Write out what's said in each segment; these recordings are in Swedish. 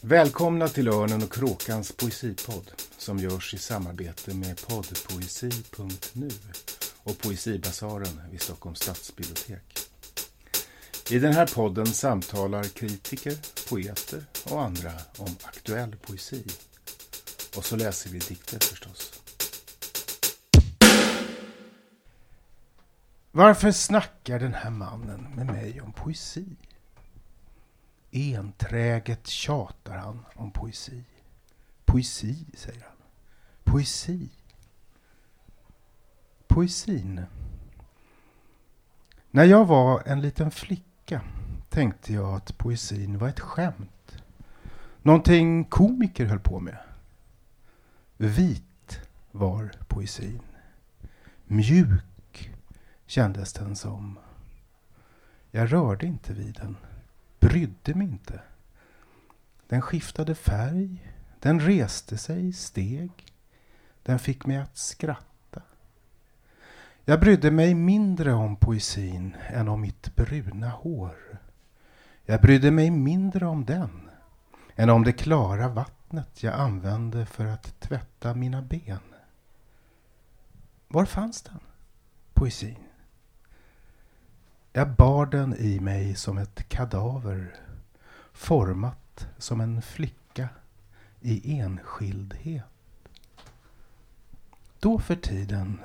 Välkomna till Örnen och Kråkans poesipod som görs i samarbete med podpoesi.nu och Poesibazaren vid Stockholms stadsbibliotek. I den här podden samtalar kritiker, poeter och andra om aktuell poesi. Och så läser vi dikter förstås. Varför snackar den här mannen med mig om poesi? Enträget tjatar han om poesi. Poesi, säger han. Poesi. Poesin. När jag var en liten flicka tänkte jag att poesin var ett skämt. Någonting komiker höll på med. Vit var poesin. Mjuk kändes den som. Jag rörde inte vid den. Brydde mig inte. Den skiftade färg. Den reste sig steg. Den fick mig att skratta. Jag brydde mig mindre om poesin än om mitt bruna hår. Jag brydde mig mindre om den än om det klara vattnet jag använde för att tvätta mina ben. Var fanns den? Poesin. Jag bar den i mig som ett kadaver, format som en flicka i enskildhet. Då för tiden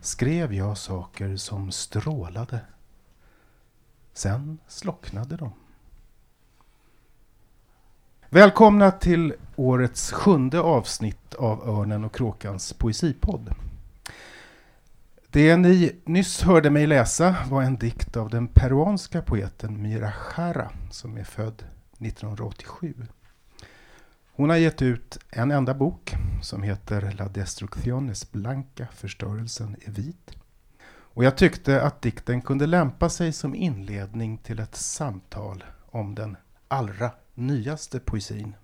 skrev jag saker som strålade. Sen slocknade de. Välkomna till årets 7:e avsnitt av Örnen och Kråkans poesipodd. Det ni nyss hörde mig läsa var en dikt av den peruanska poeten Myra Schara som är född 1987. Hon har gett ut en enda bok som heter La Destrucción es Blanca, förstörelsen är vit. Och jag tyckte att dikten kunde lämpa sig som inledning till ett samtal om den allra nyaste poesin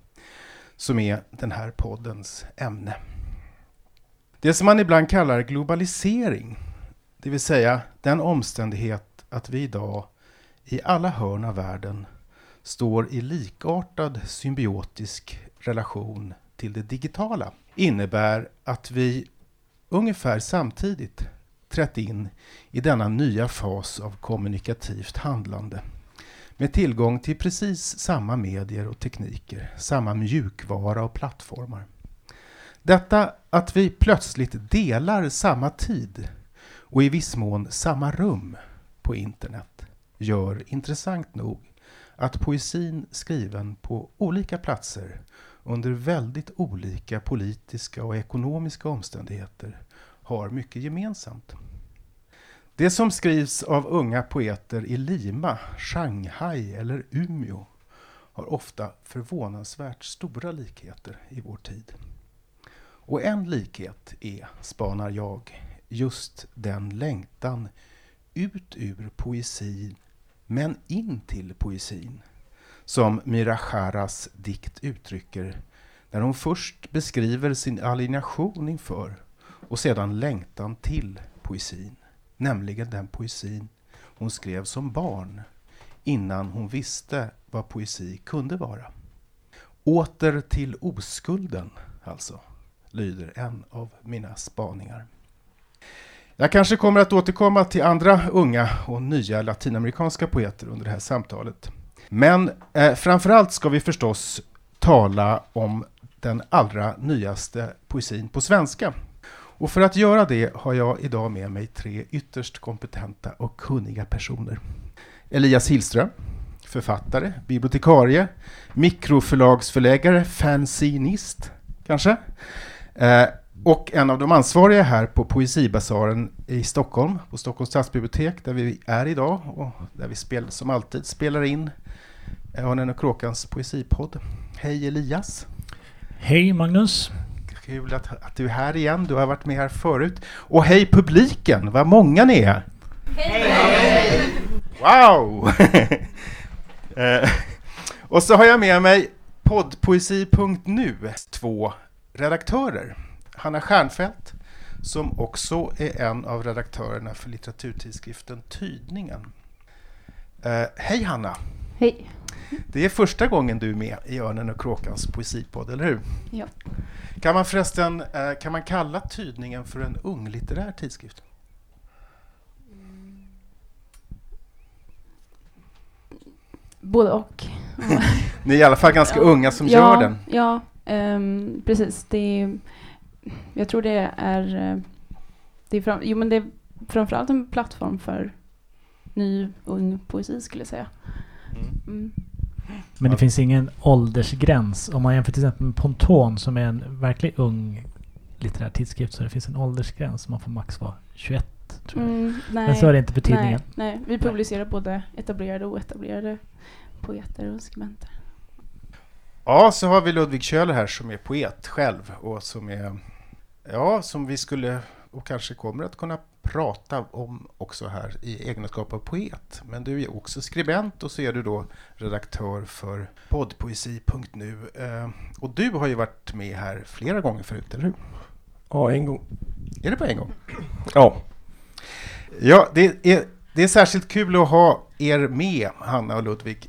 som är den här poddens ämne. Det som man ibland kallar globalisering, det vill säga den omständighet att vi idag i alla hörn av världen står i likartad symbiotisk relation till det digitala, innebär att vi ungefär samtidigt trätt in i denna nya fas av kommunikativt handlande med tillgång till precis samma medier och tekniker, samma mjukvara och plattformar. Detta att vi plötsligt delar samma tid och i viss mån samma rum på internet gör intressant nog att poesin skriven på olika platser under väldigt olika politiska och ekonomiska omständigheter har mycket gemensamt. Det som skrivs av unga poeter i Lima, Shanghai eller Umeå har ofta förvånansvärt stora likheter i vår tid. Och en likhet är, spanar jag, just den längtan ut ur poesin men in till poesin som Myra Scharas dikt uttrycker när hon först beskriver sin alienation inför och sedan längtan till poesin, nämligen den poesin hon skrev som barn innan hon visste vad poesi kunde vara. Åter till oskulden alltså, lyder en av mina spaningar. Jag kanske kommer att återkomma till andra unga och nya latinamerikanska poeter under det här samtalet. Men framförallt ska vi förstås tala om den allra nyaste poesin på svenska. Och för att göra det har jag idag med mig tre ytterst kompetenta och kunniga personer. Elias Hillström, författare, bibliotekarie, mikroförlagsförläggare, fanzinist kanske. Och en av de ansvariga här på Poesibazaren i Stockholm, på Stockholms stadsbibliotek där vi är idag och där vi som alltid spelar in Örnen och Kråkans poesipodd. Hej Elias! Hej Magnus! Kul att du är här igen, du har varit med här förut. Och hej publiken, vad många ni är! Hej! Hej. Wow! Och så har jag med mig podpoesi.nu två redaktörer. Hanna Stjernfeldt, som också är en av redaktörerna för litteraturtidskriften Tydningen. Hej Hanna! Hej! Det är första gången du är med i Örnen och Kråkans poesipod, eller hur? Ja. Kan man kalla Tydningen för en unglitterär tidskrift? Både och. Ni är i alla fall ganska unga som gör den. Ja, precis. Det är framförallt en plattform för ny, ung poesi, skulle jag säga. Mm. Men det finns ingen åldersgräns. Om man jämför till exempel med Ponton, som är en verkligt ung litterär tidskrift, så det finns en åldersgräns. Man får max vara 21, tror jag. Men så är det inte för Tidningen. Nej. Vi publicerar både etablerade och oetablerade poeter och skribenter. Ja, så har vi Ludvig Köhler här, som är poet själv och som vi skulle och kanske kommer att kunna prata om också här i egenskap av poet. Men du är också skribent och så är du då redaktör för podpoesi.nu. Och du har ju varit med här flera gånger förut, eller hur? Ja, en gång. Är det på en gång? Ja. Ja, det är särskilt kul att ha er med, Hanna och Ludvig,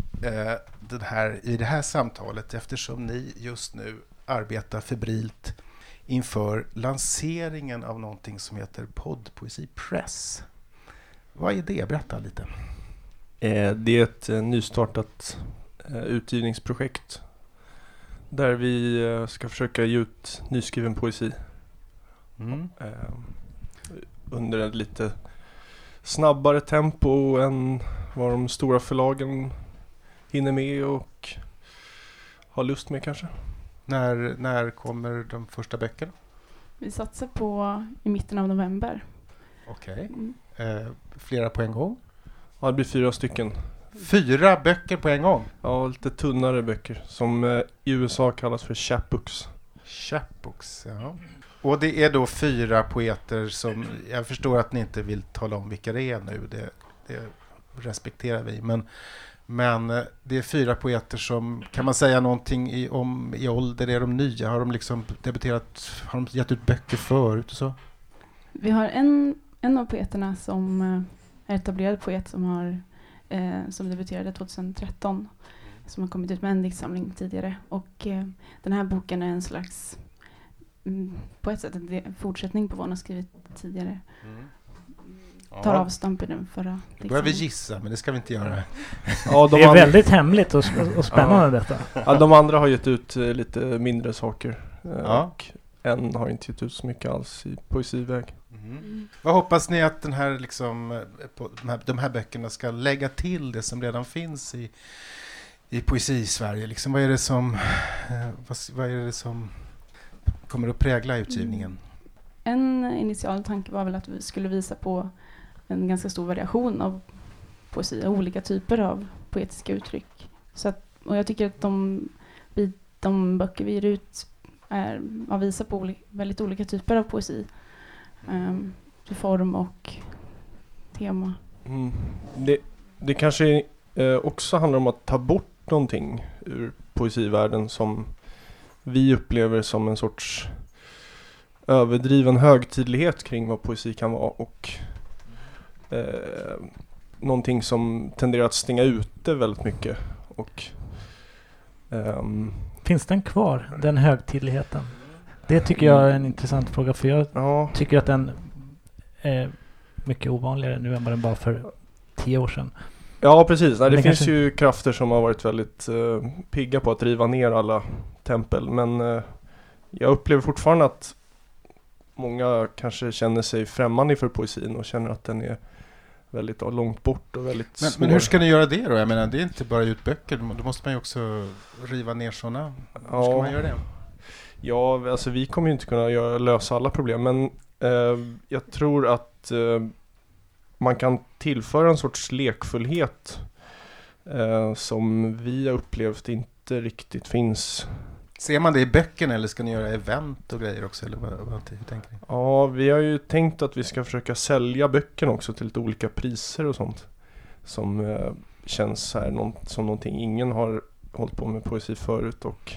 i det här samtalet, eftersom ni just nu arbetar febrilt inför lanseringen av någonting som heter Podpoesi Press. Vad är det? Berätta lite. Det är ett nystartat utgivningsprojekt där vi ska försöka ge ut nyskriven poesi. Under ett lite snabbare tempo än vad de stora förlagen hinner med och har lust med, kanske. När kommer de första böckerna? Vi satsar på i mitten av november. Okej. Flera på en gång? Ja, det blir 4 stycken. 4 böcker på en gång? Ja, lite tunnare böcker som i USA kallas för chapbooks. Chapbooks, ja. Och det är då 4 poeter som, jag förstår att ni inte vill tala om vilka det är nu, det respekterar vi, men det är 4 poeter som, kan man säga någonting om ålder, är de nya, har de liksom debuterat, har de gett ut böcker förut och så? Vi har en av poeterna som är etablerad poet som debuterade 2013, som har kommit ut med en diktsamling tidigare, och den här boken är en slags på ett sätt en fortsättning på vad han har skrivit tidigare. Tar avstamp i den förra. Då börjar vi gissa, men det ska vi inte göra. Ja, det är väldigt hemligt och spännande detta. Ja, de andra har gett ut lite mindre saker. Och en har inte gett ut så mycket alls i poesiväg. Vad hoppas ni att den här, liksom, de här böckerna ska lägga till det som redan finns i poesi i Sverige? Liksom, vad är det som kommer att prägla utgivningen? En initial tanke var väl att vi skulle visa på en ganska stor variation av poesi, olika typer av poetiska uttryck. Och jag tycker att de böcker vi ger ut visar på väldigt olika typer av poesi. Form och tema. Det kanske också handlar om att ta bort någonting ur poesivärlden som vi upplever som en sorts överdriven högtidlighet kring vad poesi kan vara, och någonting som tenderar att stänga ute väldigt mycket. Och, finns den kvar, den högtidligheten? Det tycker jag är en intressant fråga, för jag tycker att den är mycket ovanligare nu än vad den var för 10 år sedan. Ja, precis. Nej, det finns ju krafter som har varit väldigt pigga på att riva ner alla tempel, men jag upplever fortfarande att många kanske känner sig främmande för poesin och känner att den är väldigt långt bort och väldigt svår. Men hur ska ni göra det då? Jag menar, det är inte bara ut böcker, då måste man ju också riva ner sådana. Hur ska man göra det? Ja, alltså vi kommer ju inte kunna lösa alla problem, men jag tror att man kan tillföra en sorts lekfullhet som vi har upplevt inte riktigt finns. Ser man det i böckerna, eller ska ni göra event och grejer också, eller hur tänker ni? Ja, vi har ju tänkt att vi ska försöka sälja böckerna också till lite olika priser och sånt, som känns här som någonting ingen har hållit på med poesi förut, och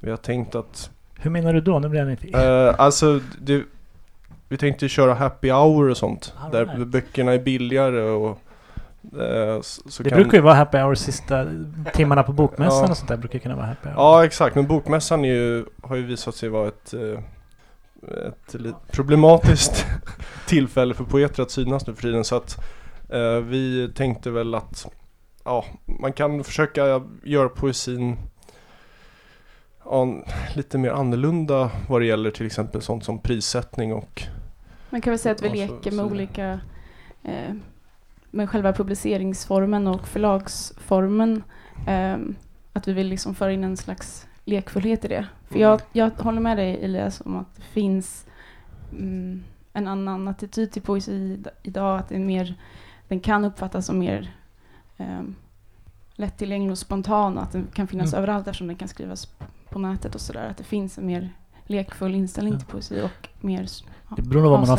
vi har tänkt att... Hur menar du då? Nu blir jag inte... vi tänkte köra happy hour och sånt, där böckerna är billigare och Så det brukar ju vara happy hour sista timmarna på bokmässan, ja, och sånt där brukar kunna vara happy hour. Ja, exakt, men bokmässan har ju visat sig vara ett problematiskt tillfälle för poeter att synas nu för tiden, så att vi tänkte väl att man kan försöka göra poesin lite mer annorlunda vad det gäller till exempel sånt som prissättning, och man kan väl säga att vi leker med olika med själva publiceringsformen och förlagsformen, att vi vill liksom föra in en slags lekfullhet i det. För jag håller med dig, Elias, om att det finns en annan attityd till poesi idag, att det är mer, den kan uppfattas som mer lättillgänglig och spontan, och att den kan finnas överallt eftersom den kan skrivas på nätet och sådär, att det finns en mer lekfull inställning till poesi och mer... Det beror på vad man har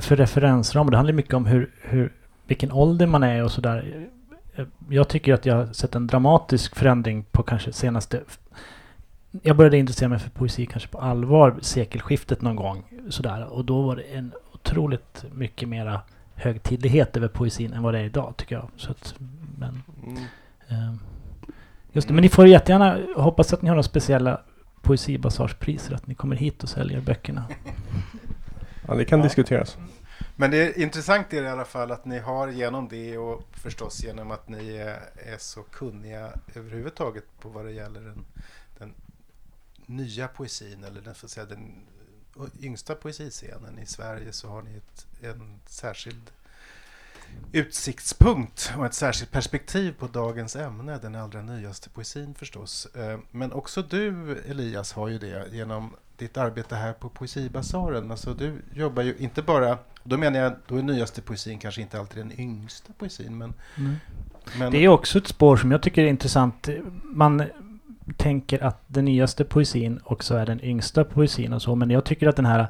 för referensram, och det handlar mycket om hur vilken ålder man är och sådär. Jag tycker att jag har sett en dramatisk förändring på kanske senaste... Jag började intressera mig för poesi kanske på allvar sekelskiftet någon gång sådär, och då var det en otroligt mycket mera högtidlighet över poesin än vad det är idag, tycker jag. Så att, just det, men ni får jättegärna, hoppas att ni har några speciella poesibazarspriser, att ni kommer hit och säljer böckerna. Ja, det kan diskuteras. Men det är intressant i alla fall att ni har genom det, och förstås genom att ni är så kunniga överhuvudtaget på vad det gäller den nya poesin, eller den, så säga, den yngsta poesiscenen i Sverige, så har ni en särskild utsiktspunkt och ett särskilt perspektiv på dagens ämne, den allra nyaste poesin förstås. Men också du, Elias, har ju det genom ditt arbete här på Poesibazaren. Alltså du jobbar ju inte bara, då menar jag, då är nyaste poesin kanske inte alltid den yngsta poesin, men det är också ett spår som jag tycker är intressant. Man tänker att den nyaste poesin också är den yngsta poesin och så, men jag tycker att den här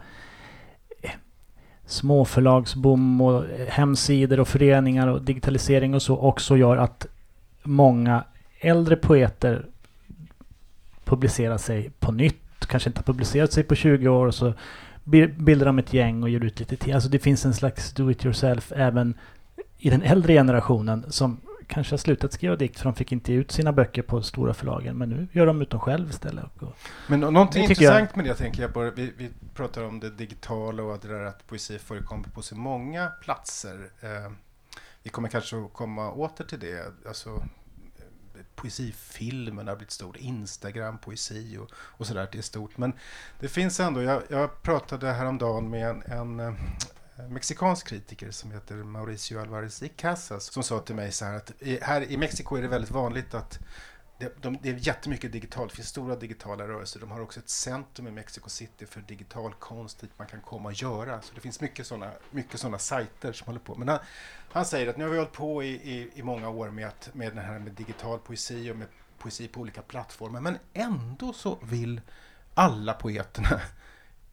småförlagsboom och hemsidor och föreningar och digitalisering och så också gör att många äldre poeter publicerar sig på nytt, kanske inte har publicerat sig på 20 år, och så bildar de ett gäng och ger ut lite till. Alltså det finns en slags do it yourself även i den äldre generationen som kanske har slutat skriva dikt för de fick inte ut sina böcker på stora förlagen, men nu gör de ut dem själv istället. Men någonting intressant med det, tänker jag på, vi pratar om det digitala och det där att poesi förekommer på så många platser. Vi kommer kanske komma åter till det. Alltså, poesifilmen har blivit stor, Instagram, poesi och sådär, det är stort. Men det finns ändå, jag pratade häromdagen med en mexikansk kritiker som heter Mauricio Alvarez y Casas, som sa till mig så här att här i Mexiko är det väldigt vanligt att det är jättemycket digitalt, det finns stora digitala rörelser, de har också ett centrum i Mexico City för digital konst dit man kan komma och göra, så det finns mycket sådana sajter som håller på, men han säger att nu har vi hållit på i många år med den här med digital poesi och med poesi på olika plattformar, men ändå så vill alla poeterna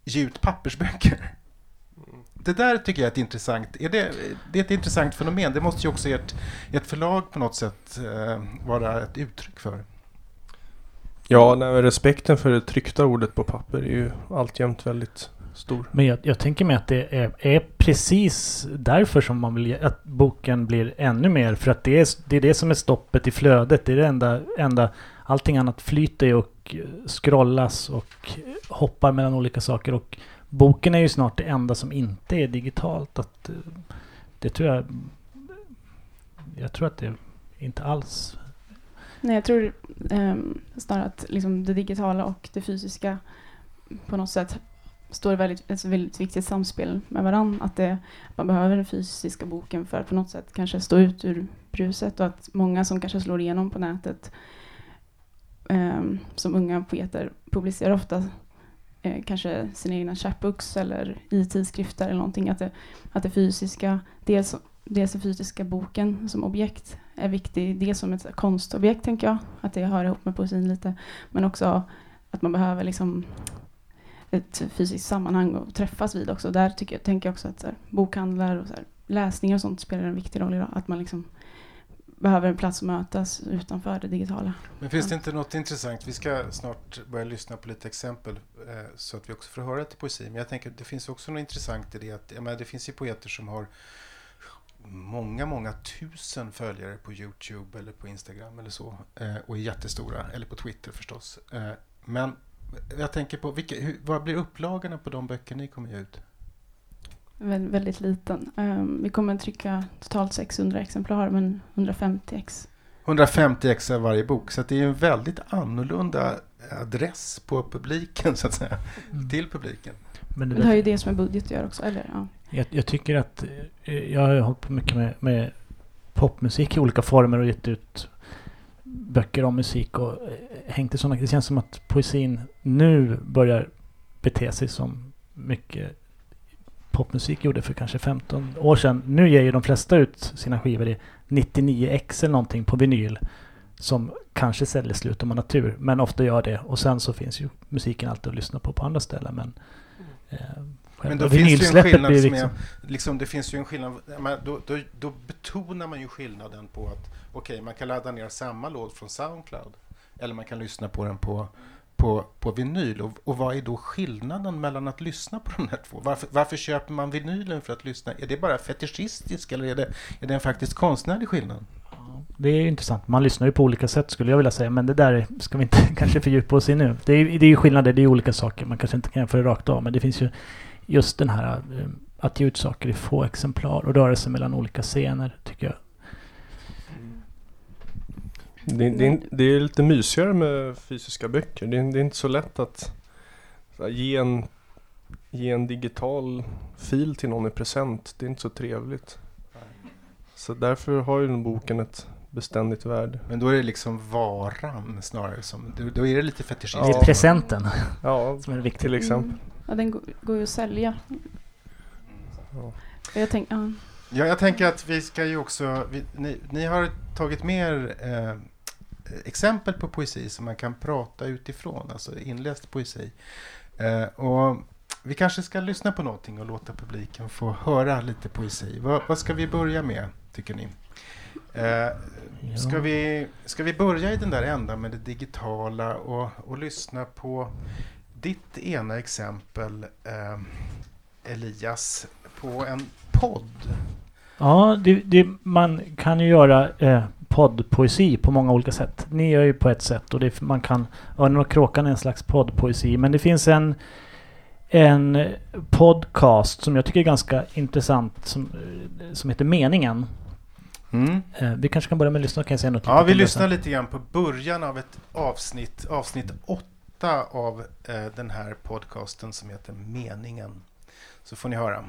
ge ut pappersböcker. Det där tycker jag är intressant. Det är ett intressant fenomen. Det måste ju också ert förlag på något sätt vara ett uttryck för. Ja, respekten för det tryckta ordet på papper är ju alltjämt väldigt stor. Men jag tänker mig att det är precis därför som man vill att boken blir ännu mer. För att det är det som är stoppet i flödet. Det är det enda allting annat flyter och scrollas och hoppar mellan olika saker, och boken är ju snart det enda som inte är digitalt. Att det tror jag tror att det inte alls... Nej, jag tror snarare att liksom det digitala och det fysiska på något sätt står i ett väldigt viktigt samspel med varandra. Att man behöver den fysiska boken för att på något sätt kanske stå ut ur bruset, och att många som kanske slår igenom på nätet som unga poeter publicerar ofta kanske sina egna chapbooks eller i tidskrifter eller någonting, att det fysiska, dels den fysiska boken som objekt är viktig, dels som ett konstobjekt, tänker jag, att det hör ihop med poesin lite, men också att man behöver liksom ett fysiskt sammanhang att träffas vid också. Där tänker jag också att så här, bokhandlar och så här, läsningar och sånt spelar en viktig roll idag, att man liksom behöver en plats att mötas utanför det digitala. Men finns det inte något intressant? Vi ska snart börja lyssna på lite exempel så att vi också får höra till poesi. Men jag tänker att det finns också något intressant i det. Att, det finns ju poeter som har många tusen följare på YouTube eller på Instagram eller så. Och är jättestora. Eller på Twitter förstås. Men jag tänker på, vad blir upplagorna på de böcker ni kommer ge ut? Väldigt liten. Vi kommer trycka totalt 600 exemplar, men 150 ex. 150 ex av varje bok. Så det är en väldigt annorlunda adress på publiken, så att säga. Till publiken. Men det har ju det som är budget gör också. Eller, ja. Jag tycker att jag har hållit på mycket med popmusik i olika former och gett ut böcker om musik och hängt i sådana. Det känns som att poesin nu börjar bete sig som mycket popmusik gjorde för kanske 15 år sedan. Nu ger ju de flesta ut sina skivor i 99x eller någonting på vinyl som kanske säljer slut om man har tur, men ofta gör det. Och sen så finns ju musiken alltid att lyssna på andra ställen, men då finns det en skillnad som liksom, det finns ju en skillnad, då betonar man ju skillnaden på att okej, man kan ladda ner samma låt från SoundCloud eller man kan lyssna på den på vinyl, och vad är då skillnaden mellan att lyssna på de här två? Varför köper man vinylen för att lyssna? Är det bara fetischistisk eller är det en faktiskt konstnärlig skillnad? Det är ju intressant. Man lyssnar ju på olika sätt skulle jag vilja säga, men det där ska vi inte kanske fördjupa oss i nu. Det är ju skillnader, det är olika saker. Man kanske inte kan jämföra rakt av, men det finns ju just den här att ge ut saker i få exemplar och rörelse mellan olika scener, tycker jag. Det är lite mysigare med fysiska böcker. Det är inte så lätt att ge en digital fil till någon i present. Det är inte så trevligt. Så därför har ju den boken ett beständigt värde. Men då är det liksom varan snarare som, då är det lite fetischistiskt. Det är presenten. Ja, som är viktig till exempel. Ja, den går ju att sälja. Ja. Jag tänker att vi ska ju också, ni har tagit mer exempel på poesi som man kan prata utifrån, alltså inläst poesi. Och vi kanske ska lyssna på någonting och låta publiken få höra lite poesi. Vad ska vi börja med, tycker ni? Ska vi börja i den där ändan med det digitala och lyssna på ditt ena exempel, Elias, på en podd? Ja, man kan ju göra poddpoesi på många olika sätt. Ni gör ju på ett sätt, och man kan Örnen och Kråkan är en slags poddpoesi, men det finns en podcast som jag tycker är ganska intressant som heter Meningen. Vi kanske kan börja med att lyssna, kan jag säga något? Ja, vi lyssnar lite grann på början av ett avsnitt 8 av den här podcasten som heter Meningen. Så får ni höra.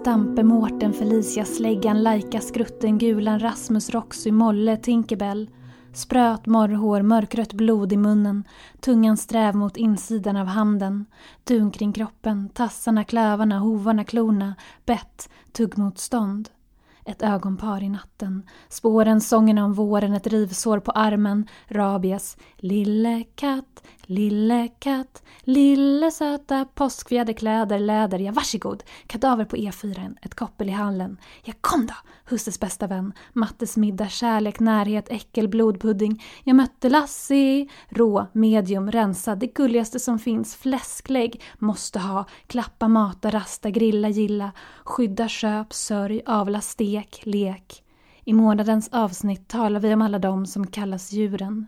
Stampe, Mårten, Felicia, Släggan, Laika, Skrutten, Gulan, Rasmus, Roxy, Molle, Tinkerbell. Spröt, morrhår, mörkrött blod i munnen. Tungan sträv mot insidan av handen. Dun kring kroppen, tassarna, klövarna, hovarna, klorna. Bett, tuggmotstånd. Ett ögonpar i natten. Spåren, sången om våren, ett rivsår på armen. Rabies, lille katt, lille katt. Lille söta, påskfjäderkläder, läder. Ja, varsågod, kadaver på E4, ett koppel i hallen. Ja, kom då, husses bästa vän. Mattes middag, kärlek, närhet, äckel, blodpudding. Jag mötte Lassie. Rå, medium, rensad, det gulligaste som finns. Fläsklägg, måste ha. Klappa, mata, rasta, grilla, gilla. Skydda, köp, sörj, avla, stek. Lek. I månadens avsnitt talar vi om alla de som kallas djuren.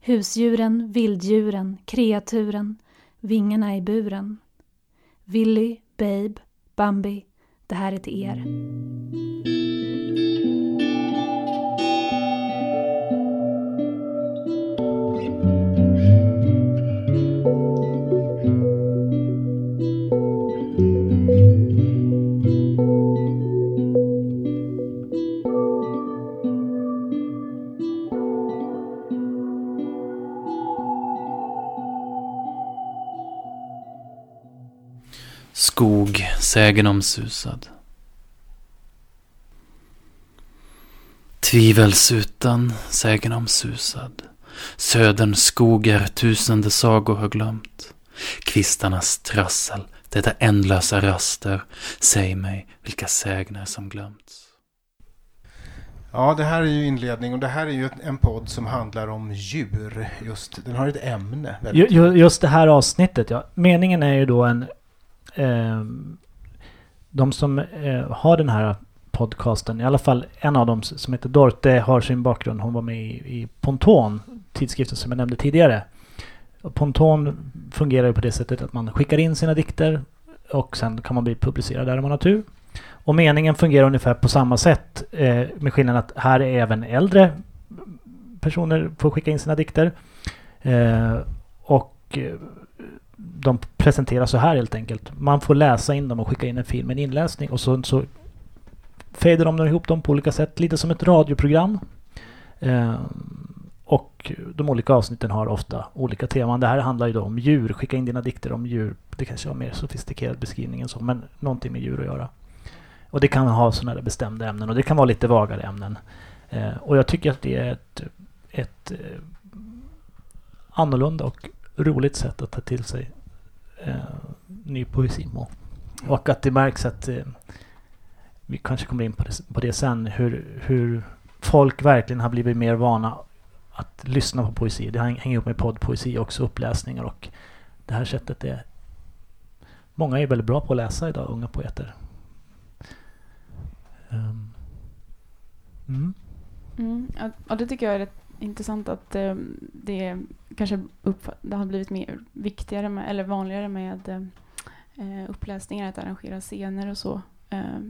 Husdjuren, vilddjuren, kreaturen, vingarna i buren. Willy, Babe, Bambi, det här är till er. Skog, sägen omsusad. Tvivelsutan, sägen omsusad, söderns skogar tusende sagor har glömt. Kvistarnas trassel, detta ändlösa raster, säg mig vilka sägner som glömts. Ja, det här är ju inledning och det här är ju en podd som handlar om djur. Just, den har ett ämne. Just det här avsnittet, ja. Meningen är ju då en... de som har den här podcasten, i alla fall en av dem som heter Dorthe, har sin bakgrund. Hon var med i Ponton, tidskriften som jag nämnde tidigare. Ponton fungerar ju på det sättet att man skickar in sina dikter och sen kan man bli publicerad där om man har tur. Och meningen fungerar ungefär på samma sätt, med skillnaden att här är även äldre personer får skicka in sina dikter. Och de presenteras så här helt enkelt. Man får läsa in dem och skicka in en film, en inläsning. Och så fader de ihop dem på olika sätt, lite som ett radioprogram. Och de olika avsnitten har ofta olika teman. Det här handlar ju då om djur, skicka in dina dikter om djur. Det kanske är mer sofistikerad beskrivning än så, men någonting med djur att göra. Och det kan ha sådana här bestämda ämnen och det kan vara lite vagare ämnen. Och jag tycker att det är ett annorlunda och roligt sätt att ta till sig ny poesi. Och att det märks att vi kanske kommer in på det sen, hur folk verkligen har blivit mer vana att lyssna på poesi. Det hänger ihop med poddpoesi också, uppläsningar och det här sättet är... Många är väldigt bra på att läsa idag, unga poeter. Och det tycker jag är rätt intressant att det kanske det har blivit mer viktigare eller vanligare med uppläsningar, att arrangera scener och så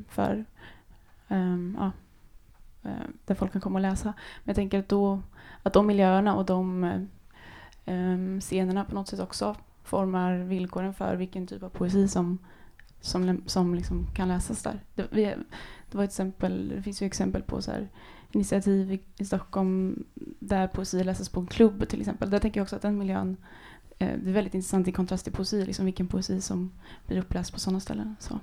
för där folk kan komma och läsa. Men jag tänker att de miljöerna och de scenerna på något sätt också formar villkoren för vilken typ av poesi som liksom kan läsas där. Det var ett exempel, det finns ju exempel på så här initiativ i Stockholm där poesi läses på en klubb till exempel. Där tänker jag också att den miljön det är väldigt intressant i kontrast till poesi, liksom vilken poesi som blir uppläst på sådana ställen. Så.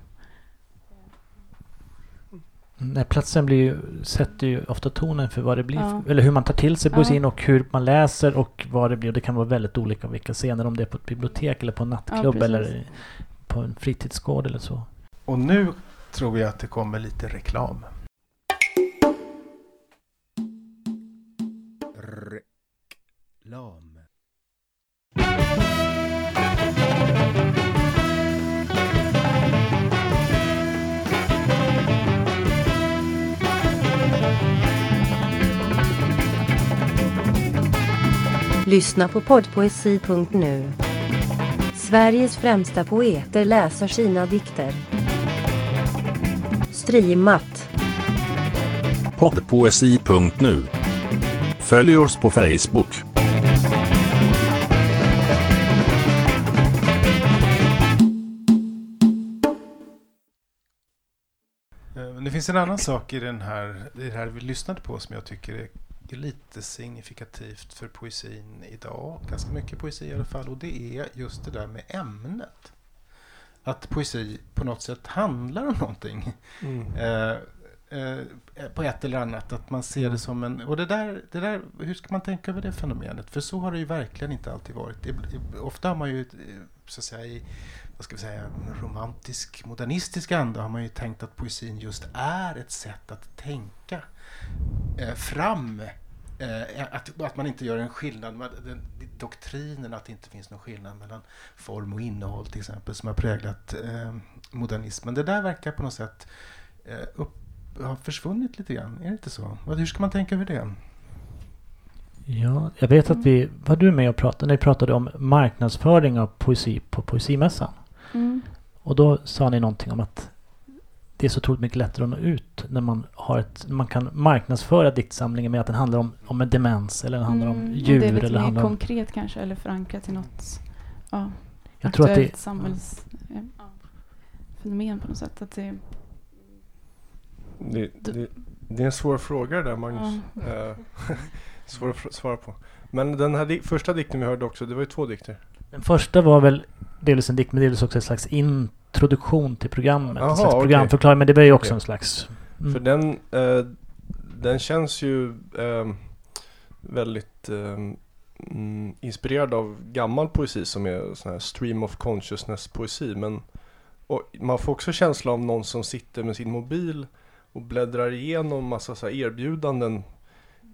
Nej, platsen blir ju, sätter ju ofta tonen för vad det blir, eller hur man tar till sig poesin och hur man läser och vad det blir. Det kan vara väldigt olika vilka scener, om det är på ett bibliotek eller på en nattklubb eller på en fritidsgård eller så. Och nu tror jag att det kommer lite reklam. Reklam. Lyssna på podpoesi.nu. Sveriges främsta poeter läser sina dikter. Streamat. Podpoesi.nu. Följ oss på Facebook. Det finns en annan sak i det här vi lyssnade på som jag tycker är lite signifikativt för poesin idag, ganska mycket poesi i alla fall, och det är just det där med ämnet. Att poesi på något sätt handlar om någonting på ett eller annat, att man ser det som en, och det där, hur ska man tänka över det fenomenet? För så har det ju verkligen inte alltid varit. Ofta har man ju, så att säga, en romantisk, modernistisk anda har man ju tänkt att poesin just är ett sätt att tänka att man inte gör en skillnad med den doktrinen, att det inte finns någon skillnad mellan form och innehåll till exempel, som har präglat modernismen. Det där verkar på något sätt har försvunnit lite grann, är det inte så? Hur ska man tänka över det? Ja, jag vet att var du med och pratade, när vi pratade om marknadsföring av poesi på poesimässan. Och då sa ni någonting om att det är så otroligt mycket lättare att nå ut när man har man kan marknadsföra diktsamlingen med att den handlar om en demens eller den handlar om djur. Det är lite eller mer konkret kanske, eller förankrat i något jag tror att det är samhällsfenomen på något sätt. Att det är en svår fråga där, Magnus. Svår att svara på. Men den här första dikten vi hörde också, det var ju två dikter. Den första var väl delvis en dikt, men delvis också en slags introduktion till programmet. Aha, en slags programförklaring, men det var ju också en slags... För den den känns ju väldigt inspirerad av gammal poesi som är sån här stream of consciousness poesi, men och man får också känsla av någon som sitter med sin mobil och bläddrar igenom massa så här erbjudanden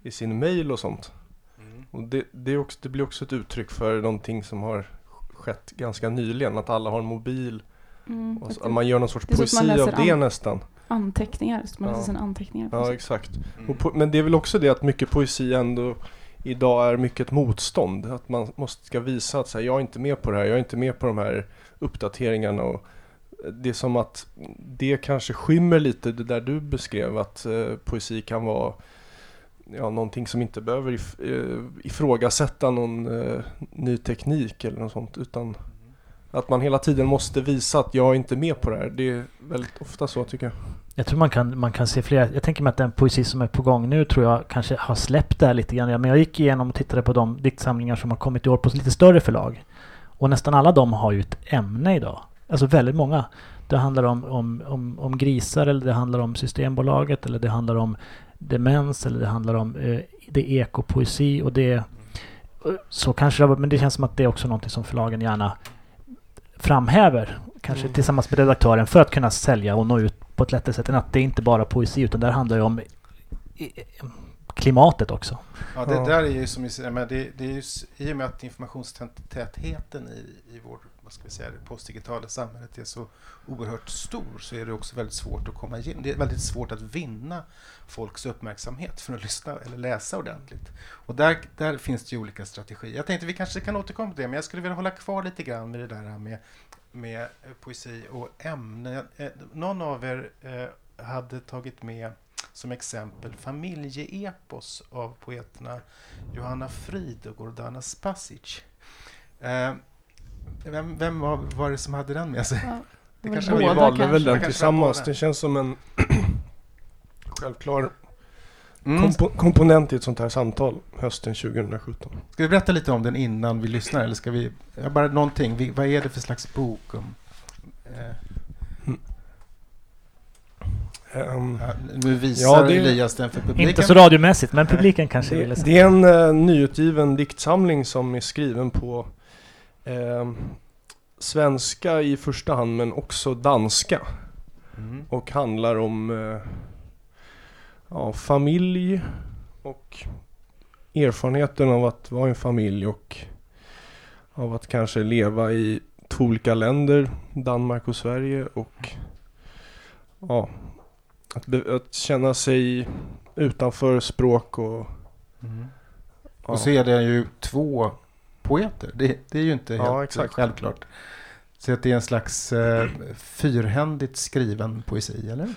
i sin mail och sånt. Mm. Och det blir också ett uttryck för någonting som har skett ganska nyligen, att alla har en mobil. Mm, och så, man gör någon sorts poesi av det nästan. Anteckningar, så man läser sina anteckningar. Ja, exakt. Mm. Men det är väl också det att mycket poesi ändå idag är mycket ett motstånd. Att man måste ska visa att så här, jag är inte med på det här, jag är inte med på de här uppdateringarna. Och det är som att det kanske skymmer lite det där du beskrev, att poesi kan vara någonting som inte behöver ifrågasätta någon ny teknik eller något sånt, utan att man hela tiden måste visa att jag är inte med på det här. Det är väldigt ofta så, tycker jag. Jag tror man kan se flera. Jag tänker mig att den poesi som är på gång nu tror jag kanske har släppt där lite grann. Men jag gick igenom och tittade på de diktsamlingar som har kommit i år på lite större förlag. Och nästan alla de har ju ett ämne idag. Alltså väldigt många. Det handlar om grisar, eller det handlar om Systembolaget, eller det handlar om demens, eller det handlar om det ekopoesi. Och det, så kanske, men det känns som att det är också någonting som förlagen gärna framhäver, kanske tillsammans med redaktören, för att kunna sälja och nå ut på ett lättare sätt än att det inte bara är poesi, utan där handlar det om klimatet också. Ja, det där är ju som det är ju i och med att informationstätheten i vår, vad ska vi säga, det postdigitala samhället är så oerhört stor, så är det också väldigt svårt att komma igenom. Det är väldigt svårt att vinna folks uppmärksamhet för att lyssna eller läsa ordentligt. Och där finns det ju olika strategier. Jag tänkte vi kanske kan återkomma till det, men jag skulle vilja hålla kvar lite grann med det där med poesi och ämnen. Någon av er hade tagit med som exempel Familjepos av poeterna Johanna Frid och Gordana Spassich. Vem var det som hade den med sig? Ja, det kanske vi valde väl den tillsammans. Det känns som en självklar komponent i ett sånt här samtal hösten 2017. Ska vi berätta lite om den innan vi lyssnar, eller ska vi bara någonting? Vad är det för slags bok om? Nu visar Elias den för publiken. Inte så radiomässigt, men publiken kanske vill läsa. Det är en nyutgiven diktsamling som är skriven på svenska i första hand, men också danska. Och handlar om familj och erfarenheten av att vara en familj och av att kanske leva i två olika länder, Danmark och Sverige, och att känna sig utanför språk och och så är det ju två poeter. Det är ju inte helt självklart. Så att det är en slags fyrhändigt skriven poesi, eller?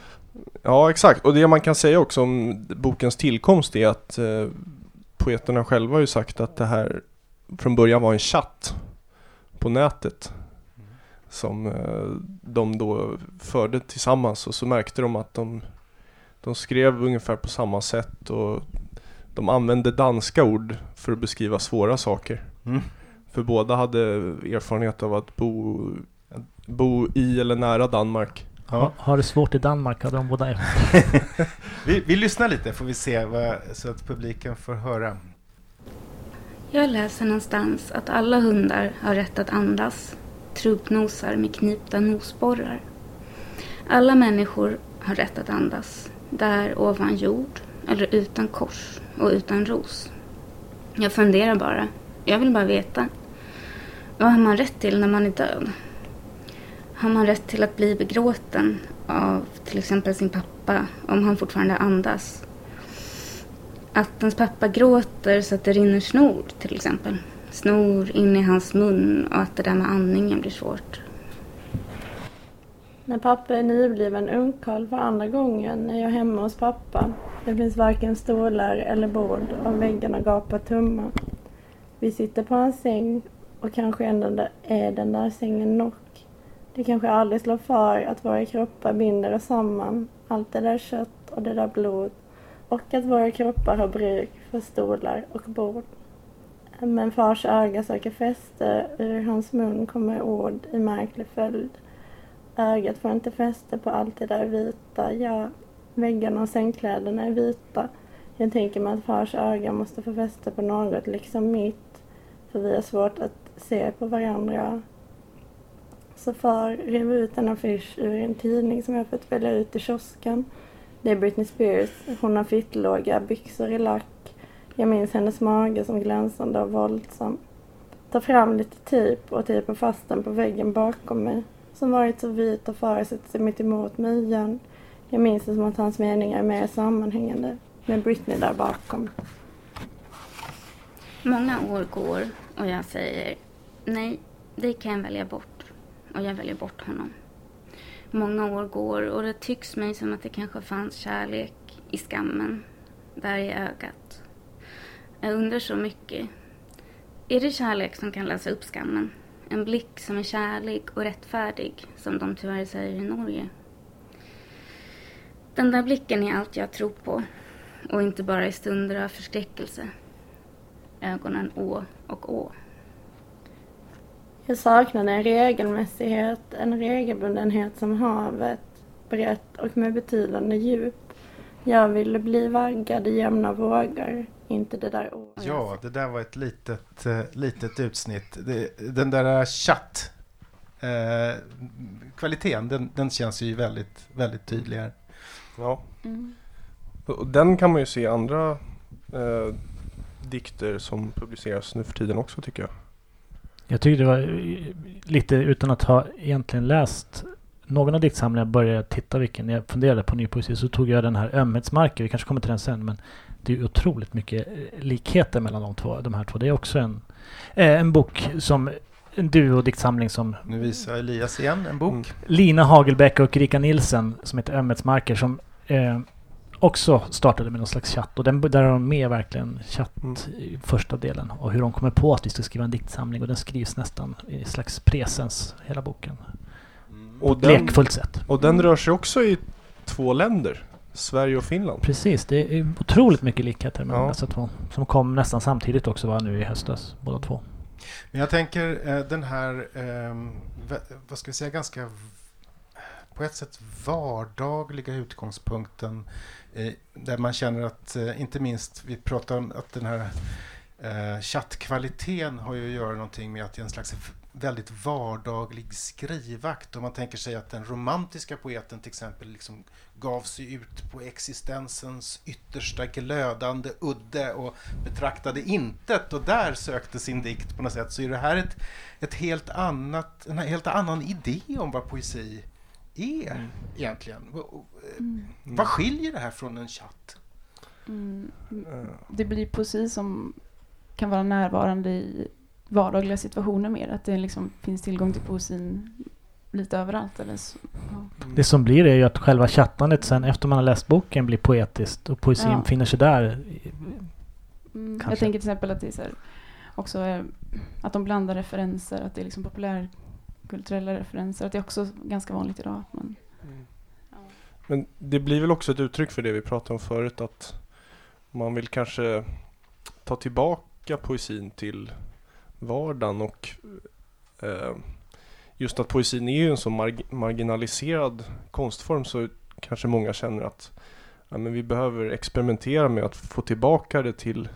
Ja, exakt. Och det man kan säga också om bokens tillkomst är att poeterna själva har ju sagt att det här från början var en chatt på nätet som de då förde tillsammans, och så märkte de att de skrev ungefär på samma sätt och de använde danska ord för att beskriva svåra saker. För båda hade erfarenhet av att bo i eller nära Danmark. Ja. Har det svårt i Danmark, hade de båda er. Vi lyssnar lite, får vi se så att publiken får höra. Jag läser någonstans att alla hundar har rätt att andas, trupnosar med knipta nosborrar. Alla människor har rätt att andas, där ovan jord eller utan kors och utan ros. Jag funderar bara. Jag vill bara veta, vad har man rätt till när man är död? Har man rätt till att bli begråten av till exempel sin pappa om han fortfarande andas? Att ens pappa gråter så att det rinner snor till exempel. Snor in i hans mun, och att det där med andningen blir svårt. När pappa är nybliven ungkarl för andra gången är jag hemma hos pappa. Det finns varken stolar eller bord, och väggarna gapar tumma. Vi sitter på en säng, och kanske ändå är den där sängen nog. Det kanske aldrig slår för att våra kroppar binder oss samman. Allt det där kött och det där blod. Och att våra kroppar har bruk för stolar och bord. Men fars öga söker fäste, ur hans mun kommer ord i märklig följd. Ögat får inte fäste på allt det där vita, ja, väggarna och sängkläderna är vita. Jag tänker mig att fars öga måste få fästa på något liksom mitt, för vi har svårt att se på varandra. Så far rev ut en affisch ur en tidning som jag fått välja ut i kiosken. Det är Britney Spears. Hon har fittlåga, byxor i lack. Jag minns hennes mage som glänsande och våldsam. Ta fram lite typ och tejpa fast den på väggen bakom mig, som varit så vit och föresatt sig mitt emot mig igen. Jag minns det som att hans meningar är mer sammanhängande med Britney där bakom. Många år går och jag säger, nej, det kan jag välja bort. Och jag väljer bort honom. Många år går och det tycks mig som att det kanske fanns kärlek i skammen, där i ögat. Jag undrar så mycket. Är det kärlek som kan läsa upp skammen? En blick som är kärlek och rättfärdig, som de tyvärr säger i Norge. Den där blicken är allt jag tror på, och inte bara i stunder av förskräckelse. Ögonen å och å. Jag saknade en regelmässighet, en regelbundenhet som havet, brett och med betydande djup. Jag ville bli vaggad i jämna vågor, inte det där ordet. Ja, det där var ett litet utsnitt. Den där chattkvaliteten, den känns ju väldigt, väldigt tydlig här. Ja, och den kan man ju se i andra dikter som publiceras nu för tiden också, tycker jag. Jag tycker det var lite, utan att ha egentligen läst någon av diktsamlingarna, började jag titta vilken. När jag funderade på ny poesi så tog jag den här Ömhetsmarker. Vi kanske kommer till den sen, men det är otroligt mycket likheter mellan de här två. Det är också en bok som en duodiktsamling som... Nu visar Elias igen en bok. Lina Hagelbäck och Erika Nilsen, som heter Ömhetsmarker, som också startade med någon slags chatt. Och där har de med verkligen chatt i första delen. Och hur de kommer på att vi ska skriva en diktsamling. Och den skrivs nästan i slags presens, hela boken. Och lekfullt sätt. Och den rör sig också i två länder. Sverige och Finland. Precis, det är otroligt mycket likheter mellan dessa två. Som kom nästan samtidigt också, var nu i höstas, båda två. Men jag tänker den här, vad ska vi säga, ganska på ett sätt vardagliga utgångspunkten där man känner att, inte minst vi pratar om att den här chattkvaliteten har ju att göra någonting med att det är en slags väldigt vardaglig skrivakt. Om man tänker sig att den romantiska poeten till exempel liksom gav sig ut på existensens yttersta glödande udde och betraktade intet och där sökte sin dikt på något sätt, så är det här en helt annan idé om vad poesi är egentligen. Vad skiljer det här från en chatt? Det blir poesi som kan vara närvarande i vardagliga situationer mer, att det liksom finns tillgång till poesin lite överallt. Eller så. Ja. Det som blir är ju att själva chattandet sen efter man har läst boken blir poetiskt och poesin finner sig där. Jag tänker till exempel att det är så här, också är, att de blandar referenser, att det är liksom populärkulturella referenser, att det är också ganska vanligt idag. Att man, Men det blir väl också ett uttryck för det vi pratade om förut, att man vill kanske ta tillbaka poesin till vardagen, och just att poesin är ju en så marginaliserad konstform, så kanske många känner att men vi behöver experimentera med att få tillbaka det till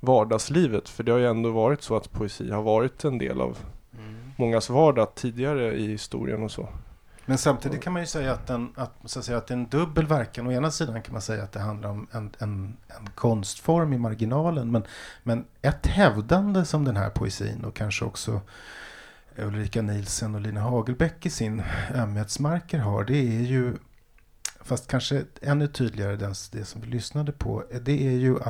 vardagslivet, för det har ju ändå varit så att poesi har varit en del av mångas vardag tidigare i historien och så. Men samtidigt kan man ju säga att det är en dubbel verkan. Å ena sidan kan man säga att det handlar om en konstform i marginalen. Men ett hävdande som den här poesin, och kanske också Ulrika Nilsen och Lina Hagelbäck i sin Ömhetsmarker har, det är ju, fast kanske ännu tydligare det som vi lyssnade på, det är ju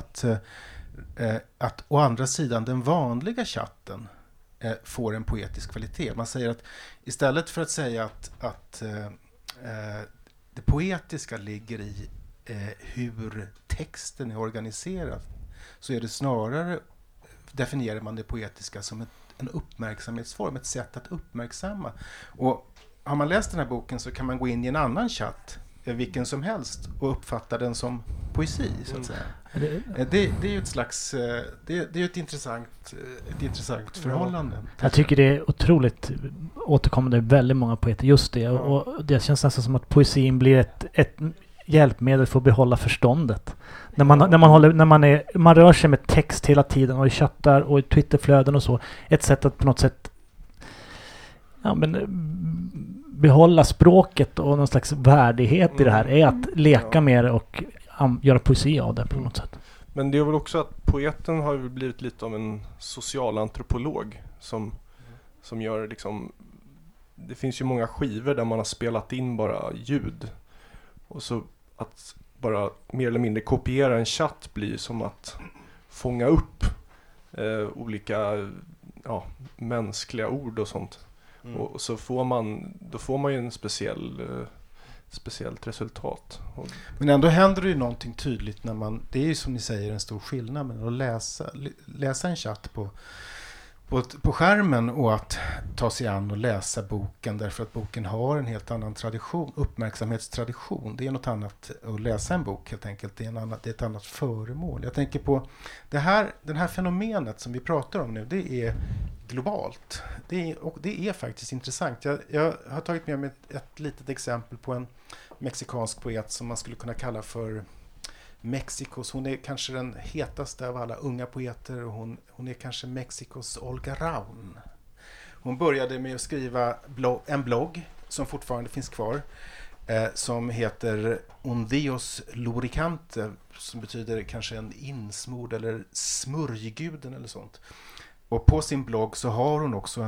att å andra sidan den vanliga chatten får en poetisk kvalitet. Man säger att istället för att säga att det poetiska ligger i hur texten är organiserad, så är det snarare, definierar man det poetiska som en uppmärksamhetsform, ett sätt att uppmärksamma. Och har man läst den här boken så kan man gå in i en annan chatt, vilken som helst, och uppfatta den som poesi, så att säga. Det är ju ett slags, det är ett intressant förhållande. Jag tycker det är otroligt återkommande väldigt många poeter just det, och det känns nästan som att poesin blir ett hjälpmedel för att behålla förståndet. När man rör sig med text hela tiden och i chattar och i Twitterflöden och så, ett sätt att på något sätt behålla språket och någon slags värdighet i det här är att leka med det och göra poesi av det på något sätt. Men det är väl också att poeten har blivit lite av en socialantropolog som gör liksom, det finns ju många skivor där man har spelat in bara ljud, och så att bara mer eller mindre kopiera en chatt blir som att fånga upp olika mänskliga ord och sånt. Mm. Och så får man ju en speciellt resultat. Men ändå händer det ju någonting tydligt när man, det är ju som ni säger en stor skillnad mellan att läsa en chatt på skärmen och att ta sig an och läsa boken, därför att boken har en helt annan tradition, uppmärksamhetstradition. Det är något annat att läsa en bok helt enkelt, det är ett annat föremål. Jag tänker på den här fenomenet som vi pratar om nu, det är globalt. Det är faktiskt intressant. Jag har tagit med mig ett litet exempel på en mexikansk poet som man skulle kunna kalla för Mexikos, hon är kanske den hetaste av alla unga poeter, och hon är kanske Mexikos Olga Ravn. Hon började med att skriva en blogg som fortfarande finns kvar som heter On Dios Luricante, som betyder kanske en insmord eller smörjguden eller sånt. Och på sin blogg så har hon också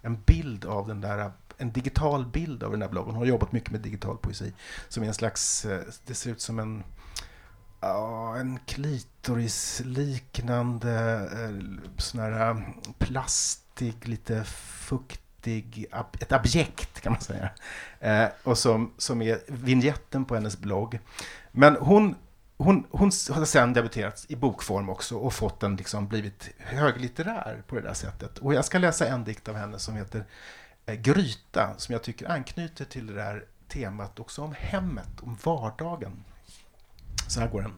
en bild av den där, en digital bild av den här bloggen. Hon har jobbat mycket med digital poesi som är en slags, det ser ut som en klitorisliknande sån här plastig, lite fuktig, ett objekt kan man säga. Och som är vignetten på hennes blogg. Men hon har sedan debuterat i bokform också och fått den liksom, blivit höglitterär på det där sättet. Och jag ska läsa en dikt av henne som heter Gryta, som jag tycker anknyter till det där temat också om hemmet, om vardagen. Så här går den.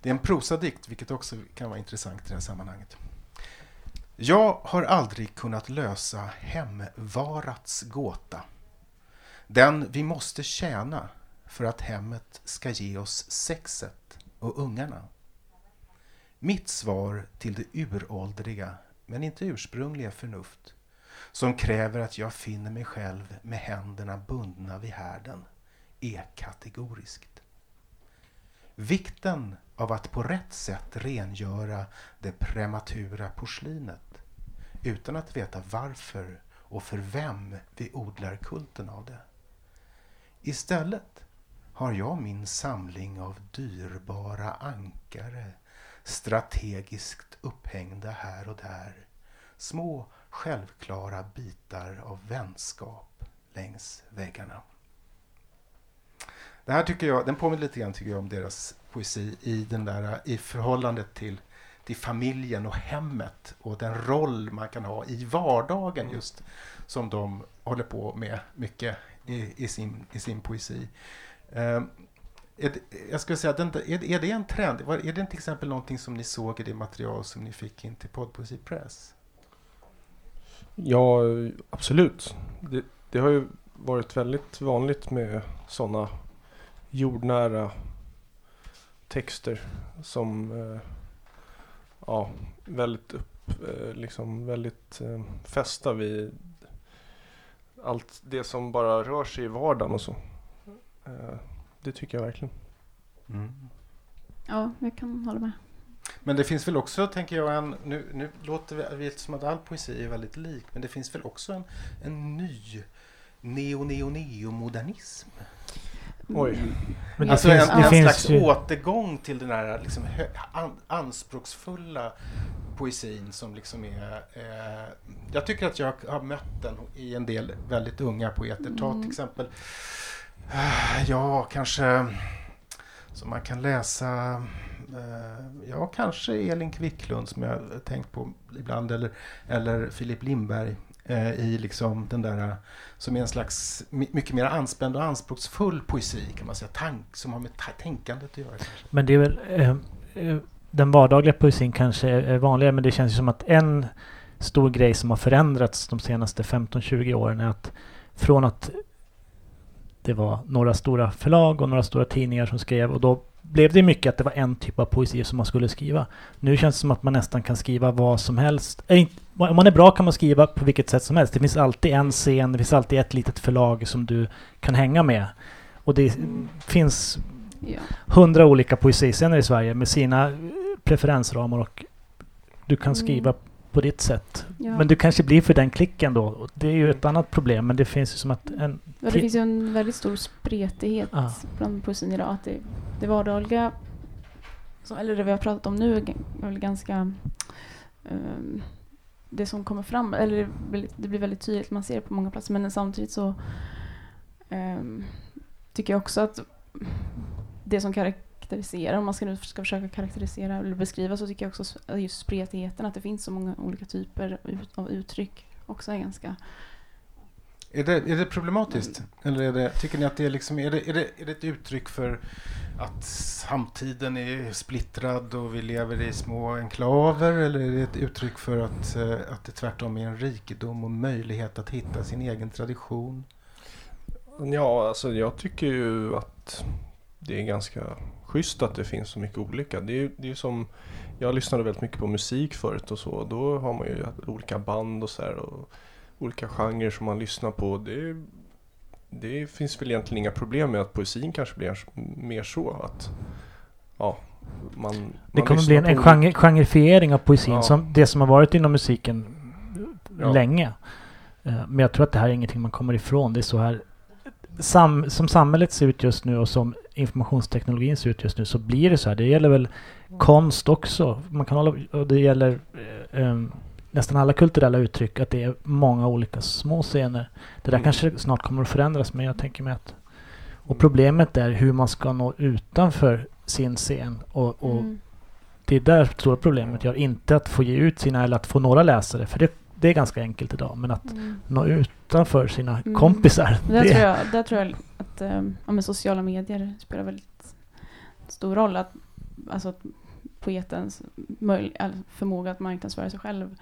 Det är en prosadikt, vilket också kan vara intressant i det här sammanhanget. Jag har aldrig kunnat lösa hemvarats gåta. Den vi måste tjäna för att hemmet ska ge oss sexet och ungarna. Mitt svar till det uråldriga, men inte ursprungliga förnuft, som kräver att jag finner mig själv med händerna bundna vid härden, är kategoriskt. Vikten av att på rätt sätt rengöra det prematura porslinet, utan att veta varför och för vem vi odlar kulten av det. Istället har jag min samling av dyrbara ankare, strategiskt upphängda här och där, små självklara bitar av vänskap längs väggarna. Det här tycker jag, den påminner lite grann tycker jag om deras poesi i den där, i förhållandet till familjen och hemmet och den roll man kan ha i vardagen just som de håller på med mycket i sin poesi. Jag skulle säga, är det en trend? Är det till exempel någonting som ni såg i det material som ni fick in till Podpoesi Press? Ja, absolut. Det har ju varit väldigt vanligt med sådana jordnära texter som väldigt fästa vid allt det som bara rör sig i vardagen och så. Det tycker jag verkligen. Mm. Ja, jag kan hålla med. Men det finns väl också, tänker jag, nu låter vi som att all poesi är väldigt lik, men det finns väl också en ny neo-modernism. Oj. Men alltså det finns slags ju återgång till den här liksom anspråksfulla poesin som liksom är jag tycker att jag har mött den i en del väldigt unga poeter. Ta till exempel kanske som man kan läsa kanske Elin Kvicklund som jag tänkt på ibland, eller Philip Lindberg i liksom den där som är en slags mycket mer anspänd och anspråksfull poesi kan man säga, som har med tänkandet att göra. Men det är väl den vardagliga poesin kanske är vanligare, men det känns ju som att en stor grej som har förändrats de senaste 15-20 åren är att från att Det var några stora förlag och några stora tidningar som skrev, och då blev det mycket att det var en typ av poesi som man skulle skriva. Nu känns det som att man nästan kan skriva vad som helst. Om man är bra kan man skriva på vilket sätt som helst. Det finns alltid en scen, det finns alltid ett litet förlag som du kan hänga med. Och det finns 100 olika poesiscener i Sverige med sina preferensramar, och du kan skriva på ditt sätt. Ja. Men du kanske blir för den klicken då. Det är ju ett annat problem, men det finns ju som att en... Ja, det finns ju en väldigt stor spretighet bland poesin idag. Att det vardagliga, eller det vi har pratat om nu, är väl ganska... det som kommer fram, eller det blir väldigt tydligt, man ser det på många platser, men samtidigt så tycker jag också att det som karaktäriserar, om man ska försöka karaktärisera eller beskriva, så tycker jag också att just spretigheten, att det finns så många olika typer av uttryck också är ganska... Är det problematiskt? Eller tycker ni att det är liksom, är det ett uttryck för att samtiden är splittrad och vi lever i små enklaver, eller är det ett uttryck för att det tvärtom är en rikedom och möjlighet att hitta sin egen tradition? Ja, alltså jag tycker ju att det är ganska schysst att det finns så mycket olika. Det är som, jag lyssnade väldigt mycket på musik förut och så, då har man ju olika band och så här, och olika genrer som man lyssnar på. Det finns väl egentligen inga problem med att poesin kanske blir mer så att det kommer bli en genrefiering av poesin, som det som har varit inom musiken länge. Men jag tror att det här är ingenting man kommer ifrån. Det är så här som samhället ser ut just nu och som informationsteknologin ser ut just nu, så blir det så här. Det gäller väl konst också. Man kan det gäller nästan alla kulturella uttryck, att det är många olika små scener. Det där kanske snart kommer att förändras, men jag tänker mig att... Och problemet är hur man ska nå utanför sin scen. Och det är där stora problemet gör. Inte att få ge ut sina, eller att få några läsare, för det är ganska enkelt idag. Men att nå utanför sina kompisar. Där tror jag att sociala medier spelar väldigt stor roll. Att poetens förmåga att marknadsföra sig själv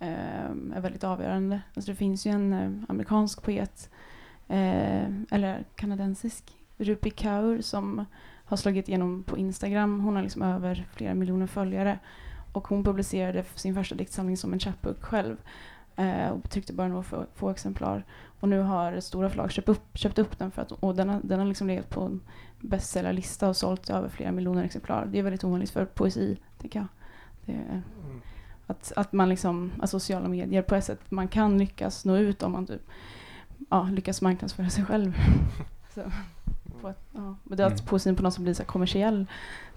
är väldigt avgörande. Alltså det finns ju en amerikansk poet, eller kanadensisk, Rupi Kaur, som har slagit igenom på Instagram. Hon har liksom över flera miljoner följare, och hon publicerade sin första diktsamling som en chapbook själv, och tryckte bara några få exemplar. Och nu har stora förlag köpt upp den, för att, och den har liksom legat på en bestsellerlista och sålt över flera miljoner exemplar. Det är väldigt ovanligt för poesi, tycker jag. Att man liksom, att sociala medier på ett sätt, man kan lyckas nå ut om man lyckas marknadsföra sig själv. Så, men det är att poesin på något som blir så kommersiell,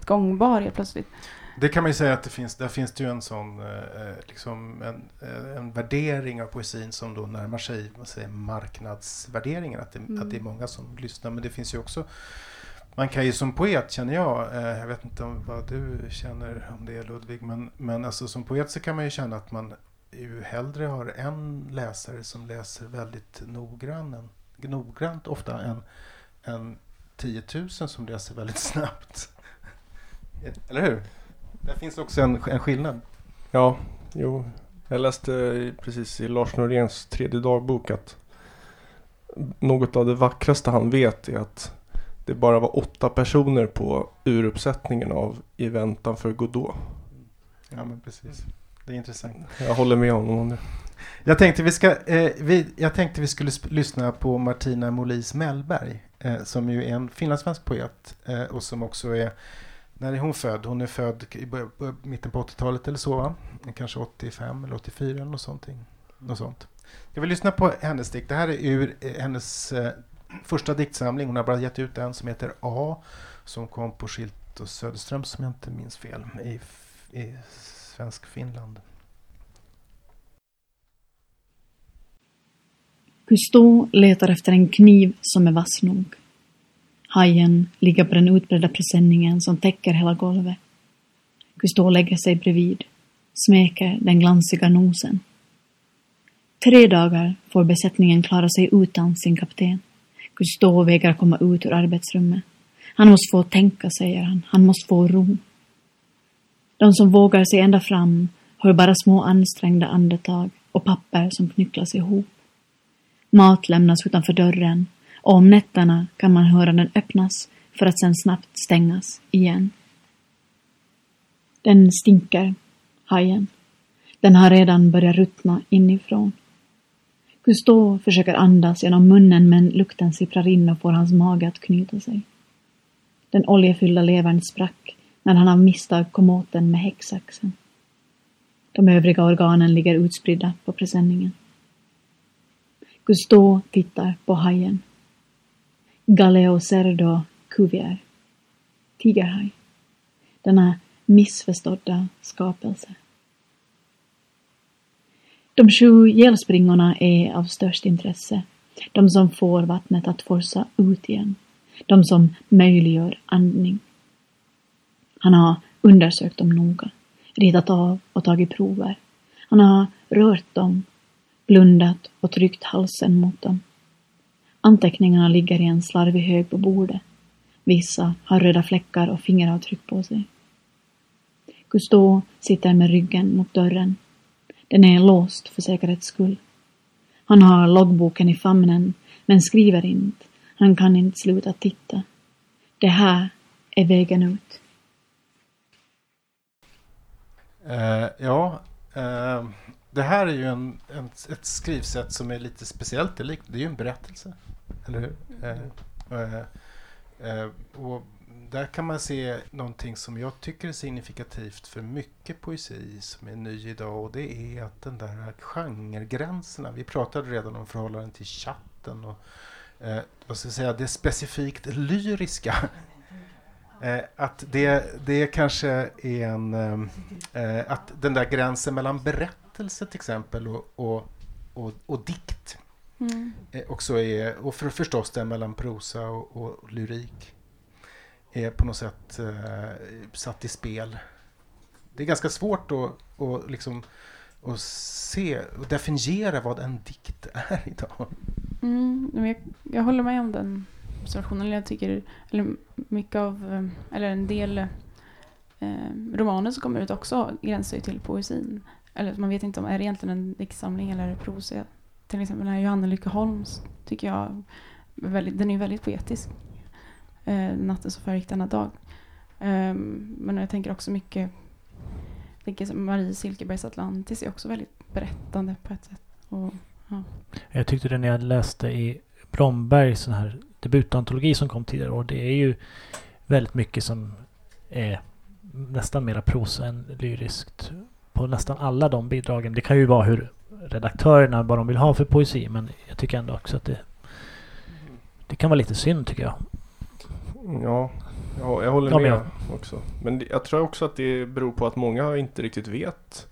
gångbar helt plötsligt. Det kan man ju säga att där finns det ju en sån liksom en värdering av poesin som då närmar sig, vad säger, marknadsvärderingen, att det är många som lyssnar. Men det finns ju också, man kan ju som poet, känner jag, jag vet inte vad du känner om det, Ludvig, men alltså som poet så kan man ju känna att man ju hellre har en läsare som läser väldigt noggrant ofta än 10 000 som läser väldigt snabbt. Eller hur? Det finns också en skillnad. Ja, jo. Jag läste precis i Lars Noréns 3:e dagbok att något av det vackraste han vet är att det bara var 8 personer på uruppsättningen av I väntan för Godot. Ja, men precis. Det är intressant. Jag håller med honom om det. Jag tänkte vi skulle lyssna på Martina Molis Mellberg, som ju är en finlandssvensk poet, och som också är... När är hon född? Hon är född i mitten på 80-talet eller så, va? Kanske 85 eller 84 eller något sånt. Jag vill lyssna på hennes dikt. Det här är ur hennes första diktsamling. Hon har bara gett ut en som heter A, som kom på Skilt och Söderström, som jag inte minns fel, i svensk Finland. Cousteau letar efter en kniv som är vass nog. Hajen ligger på den utbredda presenningen som täcker hela golvet. Cousteau lägger sig bredvid, smeker den glansiga nosen. 3 dagar får besättningen klara sig utan sin kapten. Cousteau vägrar komma ut ur arbetsrummet. Han måste få tänka, säger han. Han måste få ro. De som vågar sig ända fram hör bara små ansträngda andetag och papper som knycklas ihop. Mat lämnas utanför dörren. och om nätterna kan man höra den öppnas för att sedan snabbt stängas igen. Den stinker, hajen. Den har redan börjat ruttna inifrån. Cousteau försöker andas genom munnen, men lukten sipprar in och får hans mage att knyta sig. Den oljefyllda levern sprack när han av misstag kom åt den med häcksaxen. De övriga organen ligger utspridda på presenningen. Cousteau tittar på hajen. Galeo cerdo cuvier. Tigerhaj. Denna missförstådda skapelse. De 7 gälspringorna är av störst intresse. De som får vattnet att forsa ut igen. De som möjliggör andning. Han har undersökt dem noga. Ritat av och tagit prover. Han har rört dem. Blundat och tryckt halsen mot dem. Anteckningarna ligger i en slarvig hög på bordet. Vissa har röda fläckar och fingeravtryck på sig. Cousteau sitter med ryggen mot dörren. Den är låst för säkerhets skull. Han har loggboken i famnen, men skriver inte. Han kan inte sluta titta. Det här är vägen ut. Det här är ju ett skrivsätt som är lite speciellt. Det är ju en berättelse, eller hur? Och där kan man se någonting som jag tycker är signifikativt för mycket poesi som är ny idag, och det är att den där genregränserna, vi pratade redan om förhållanden till chatten och vad ska jag säga, det specifikt lyriska. Att det kanske är att den där gränsen mellan berättelse till exempel och dikt också är, och förstås den mellan prosa och lyrik är på något sätt satt i spel. Det är ganska svårt att liksom att se och definiera vad en dikt är idag. Jag håller med om den observationen. Jag tycker, eller mycket av, eller en del romaner som kommer ut också gränsar ju till poesin. Eller man vet inte om är det egentligen en diktsamling eller prosa. Till exempel den här Johanna Lyckholms tycker jag väldigt, den är väldigt poetisk. Natten så föregick denna dag. Men jag tänker också mycket, jag tänker som Marie Silkebergs Atlantis är också väldigt berättande på ett sätt. Och, ja. Jag tyckte det när jag läste i Brombergs sån här debutantologi som kom tidigare, och det är ju väldigt mycket som är nästan mera prosa än lyriskt på nästan alla de bidragen. Det kan ju vara hur redaktörerna, vad de vill ha för poesi, men jag tycker ändå också att det kan vara lite synd, tycker jag. Ja, jag håller med också. Men jag tror också att det beror på att många inte riktigt vet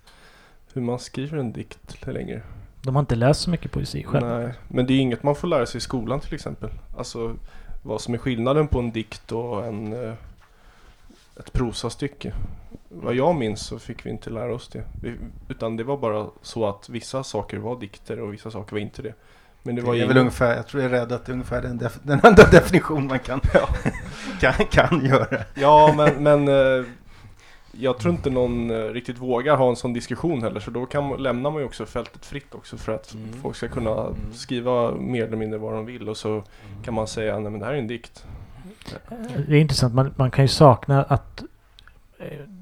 hur man skriver en dikt längre. De har inte läst så mycket poesi själv. Nej, men det är inget man får lära sig i skolan till exempel. Alltså vad som är skillnaden på en dikt och ett prosastycke. Vad jag minns så fick vi inte lära oss det. Utan det var bara så att vissa saker var dikter och vissa saker var inte det. Men det var väl ungefär, jag tror jag är rädd att det är ungefär den andra definition man kan göra. Ja, men jag tror inte någon riktigt vågar ha en sån diskussion heller. Så då lämnar man ju också fältet fritt också för att folk ska kunna skriva mer eller mindre vad de vill. Och så kan man säga, nej men det här är en dikt. Det är intressant, man kan ju sakna att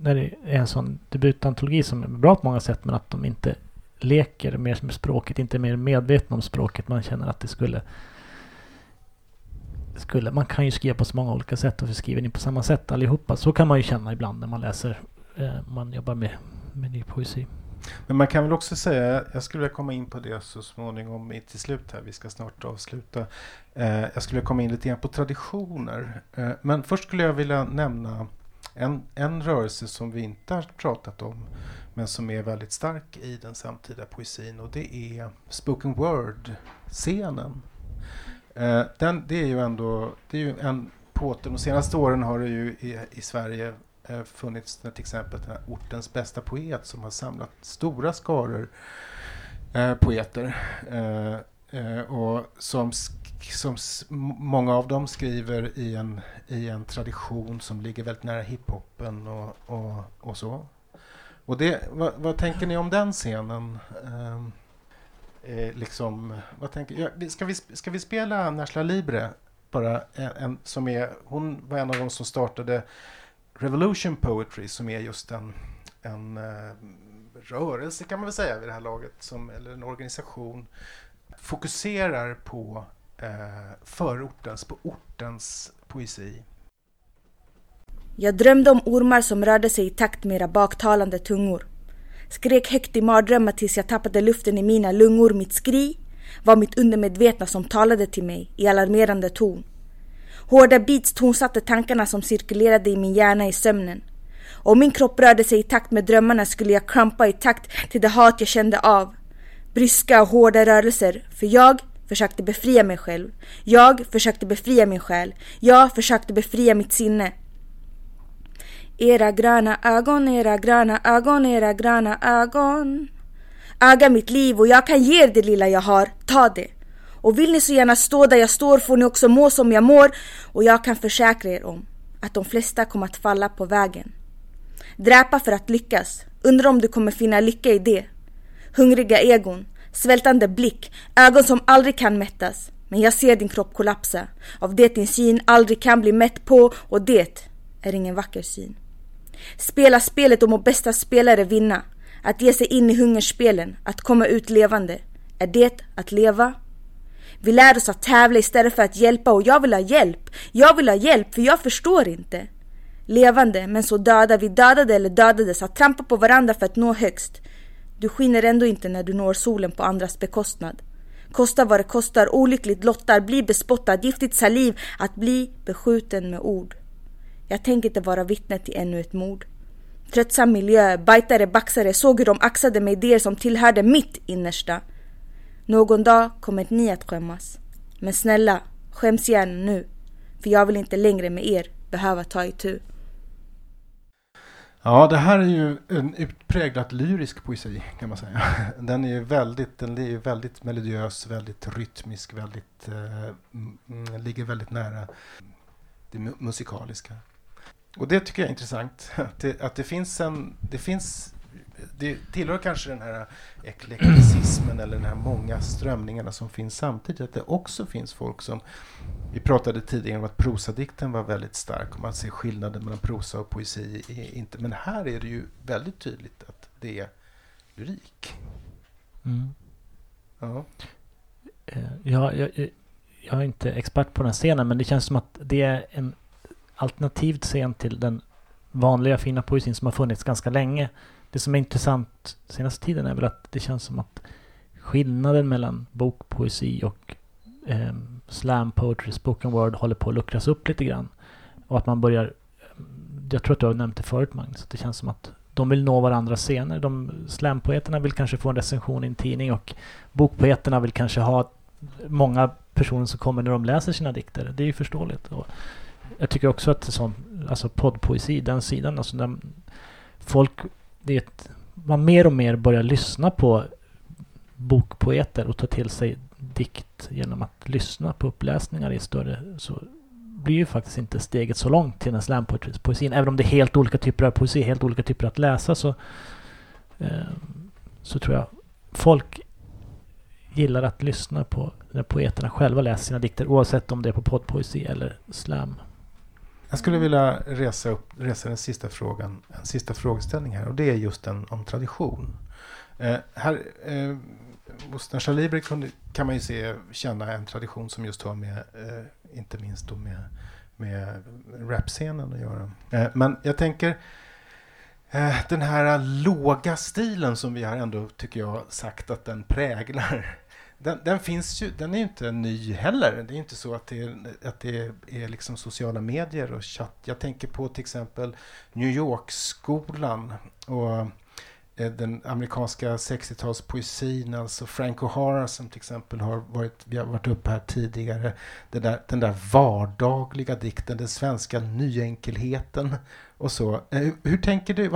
när det är en sån debutantologi som är bra på många sätt, men att de inte leker mer med språket, inte mer medveten om språket. Man känner att det skulle man kan ju skriva på så många olika sätt och skriva in på samma sätt allihopa. Så kan man ju känna ibland när man läser, man jobbar med ny poesi. Men man kan väl också säga, jag skulle vilja komma in på det så småningom till slut här, vi ska snart avsluta. Jag skulle komma in lite grann på traditioner. Men först skulle jag vilja nämna en rörelse som vi inte har pratat om, men som är väldigt stark i den samtida poesin, och det är spoken word-scenen. Det är ju en påten. De senaste åren har det ju i Sverige funnits till exempel den här ortens bästa poet som har samlat stora skaror poeter och många av dem skriver i en tradition som ligger väldigt nära hiphopen och så. Och vad tänker ni om den scenen? liksom, vad tänker jag, ska vi spela Naschla Libre bara, en som är, hon var en av de som startade Revolution Poetry, som är just en rörelse kan man väl säga vid det här laget, som, eller en organisation, fokuserar på på ortens poesi. Jag drömde om ormar som rörde sig i takt med era baktalande tungor. Skrek högt i mardrömmar tills jag tappade luften i mina lungor. Mitt skri var mitt undermedvetna som talade till mig i alarmerande ton. Hårda beats tonsatte tankarna som cirkulerade i min hjärna i sömnen. Om min kropp rörde sig i takt med drömmarna skulle jag krampa i takt till det hat jag kände av. Bryska och hårda rörelser, för jag försökte befria mig själv. Jag försökte befria min själ. Jag försökte befria mitt sinne. Era gröna ögon, era gröna ögon, era gröna ögon. Äga mitt liv och jag kan ge er det lilla jag har. Ta det. Och vill ni så gärna stå där jag står får ni också må som jag mår. Och jag kan försäkra er om att de flesta kommer att falla på vägen. Dräpa för att lyckas. Undrar om du kommer finna lycka i det. Hungriga egon. Svältande blick, ögon som aldrig kan mättas. Men jag ser din kropp kollapsa, av det din syn aldrig kan bli mätt på, och det är ingen vacker syn. Spela spelet och må bästa spelare vinna. Att ge sig in i hungerspelen, att komma ut levande, är det att leva? Vi lär oss att tävla istället för att hjälpa, och jag vill ha hjälp för jag förstår inte. Levande, men så döda, vi dödade eller dödades, att trampa på varandra för att nå högst. Du skiner ändå inte när du når solen på andras bekostnad. Kosta vad det kostar, olyckligt lottar, bli bespottad, giftigt saliv, att bli beskjuten med ord. Jag tänker inte vara vittne till ännu ett mord. Tröttsam miljö, bajtare, baxare, såg hur de axade med idéer som tillhörde mitt innersta. Någon dag kommer ni att skämmas. Men snälla, skäms gärna nu. För jag vill inte längre med er behöva ta itu. Ja, det här är ju en utpräglat lyrisk poesi kan man säga. Den är väldigt melodiös, väldigt rytmisk, väldigt ligger väldigt nära det musikaliska. Och det tycker jag är intressant att det tillhör kanske den här eklekticismen eller den här många strömningarna som finns samtidigt, att det också finns folk som, vi pratade tidigare om att prosadikten var väldigt stark och man ser skillnaden mellan prosa och poesi inte, men här är det ju väldigt tydligt att det är lyrik. Mm. Ja. Jag är inte expert på den här scenen, men det känns som att det är en alternativ scen till den vanliga fina poesin som har funnits ganska länge. Det som är intressant senaste tiden är väl att det känns som att skillnaden mellan bokpoesi och slam poetry, spoken word, håller på att luckras upp lite grann. Och att man börjar, jag tror att du har nämnt det förut, Magnus, att det känns som att de vill nå varandra senare. De slampoeterna vill kanske få en recension i en tidning, och bokpoeterna vill kanske ha många personer som kommer när de läser sina dikter. Det är ju förståeligt. Och jag tycker också att som, alltså poddpoesi, den sidan, alltså när folk, man mer och mer börjar lyssna på bokpoeter och ta till sig dikt genom att lyssna på uppläsningar i större, så blir ju faktiskt inte steget så långt till den slampoetin. Även om det är helt olika typer av poesi, helt olika typer att läsa, så tror jag folk gillar att lyssna på när poeterna själva läser sina dikter, oavsett om det är på poddpoesi eller slam. Jag skulle vilja resa den sista frågan, en sista frågeställning här, och det är just den om tradition. Hos Naschla Libre kan man ju känna en tradition som just har med, inte minst då med rapscenen att göra. Men jag tänker, den här låga stilen som vi har ändå, tycker jag, sagt att den präglar. Den finns ju, den är ju inte ny heller. Det är inte så att det är liksom sociala medier och chatt. Jag tänker på till exempel New York-skolan och den amerikanska 60-talspoesin, alltså Frank O'Hara som till exempel vi har varit uppe här tidigare. Den där vardagliga dikten, den svenska nyenkelheten och så. Hur tänker du?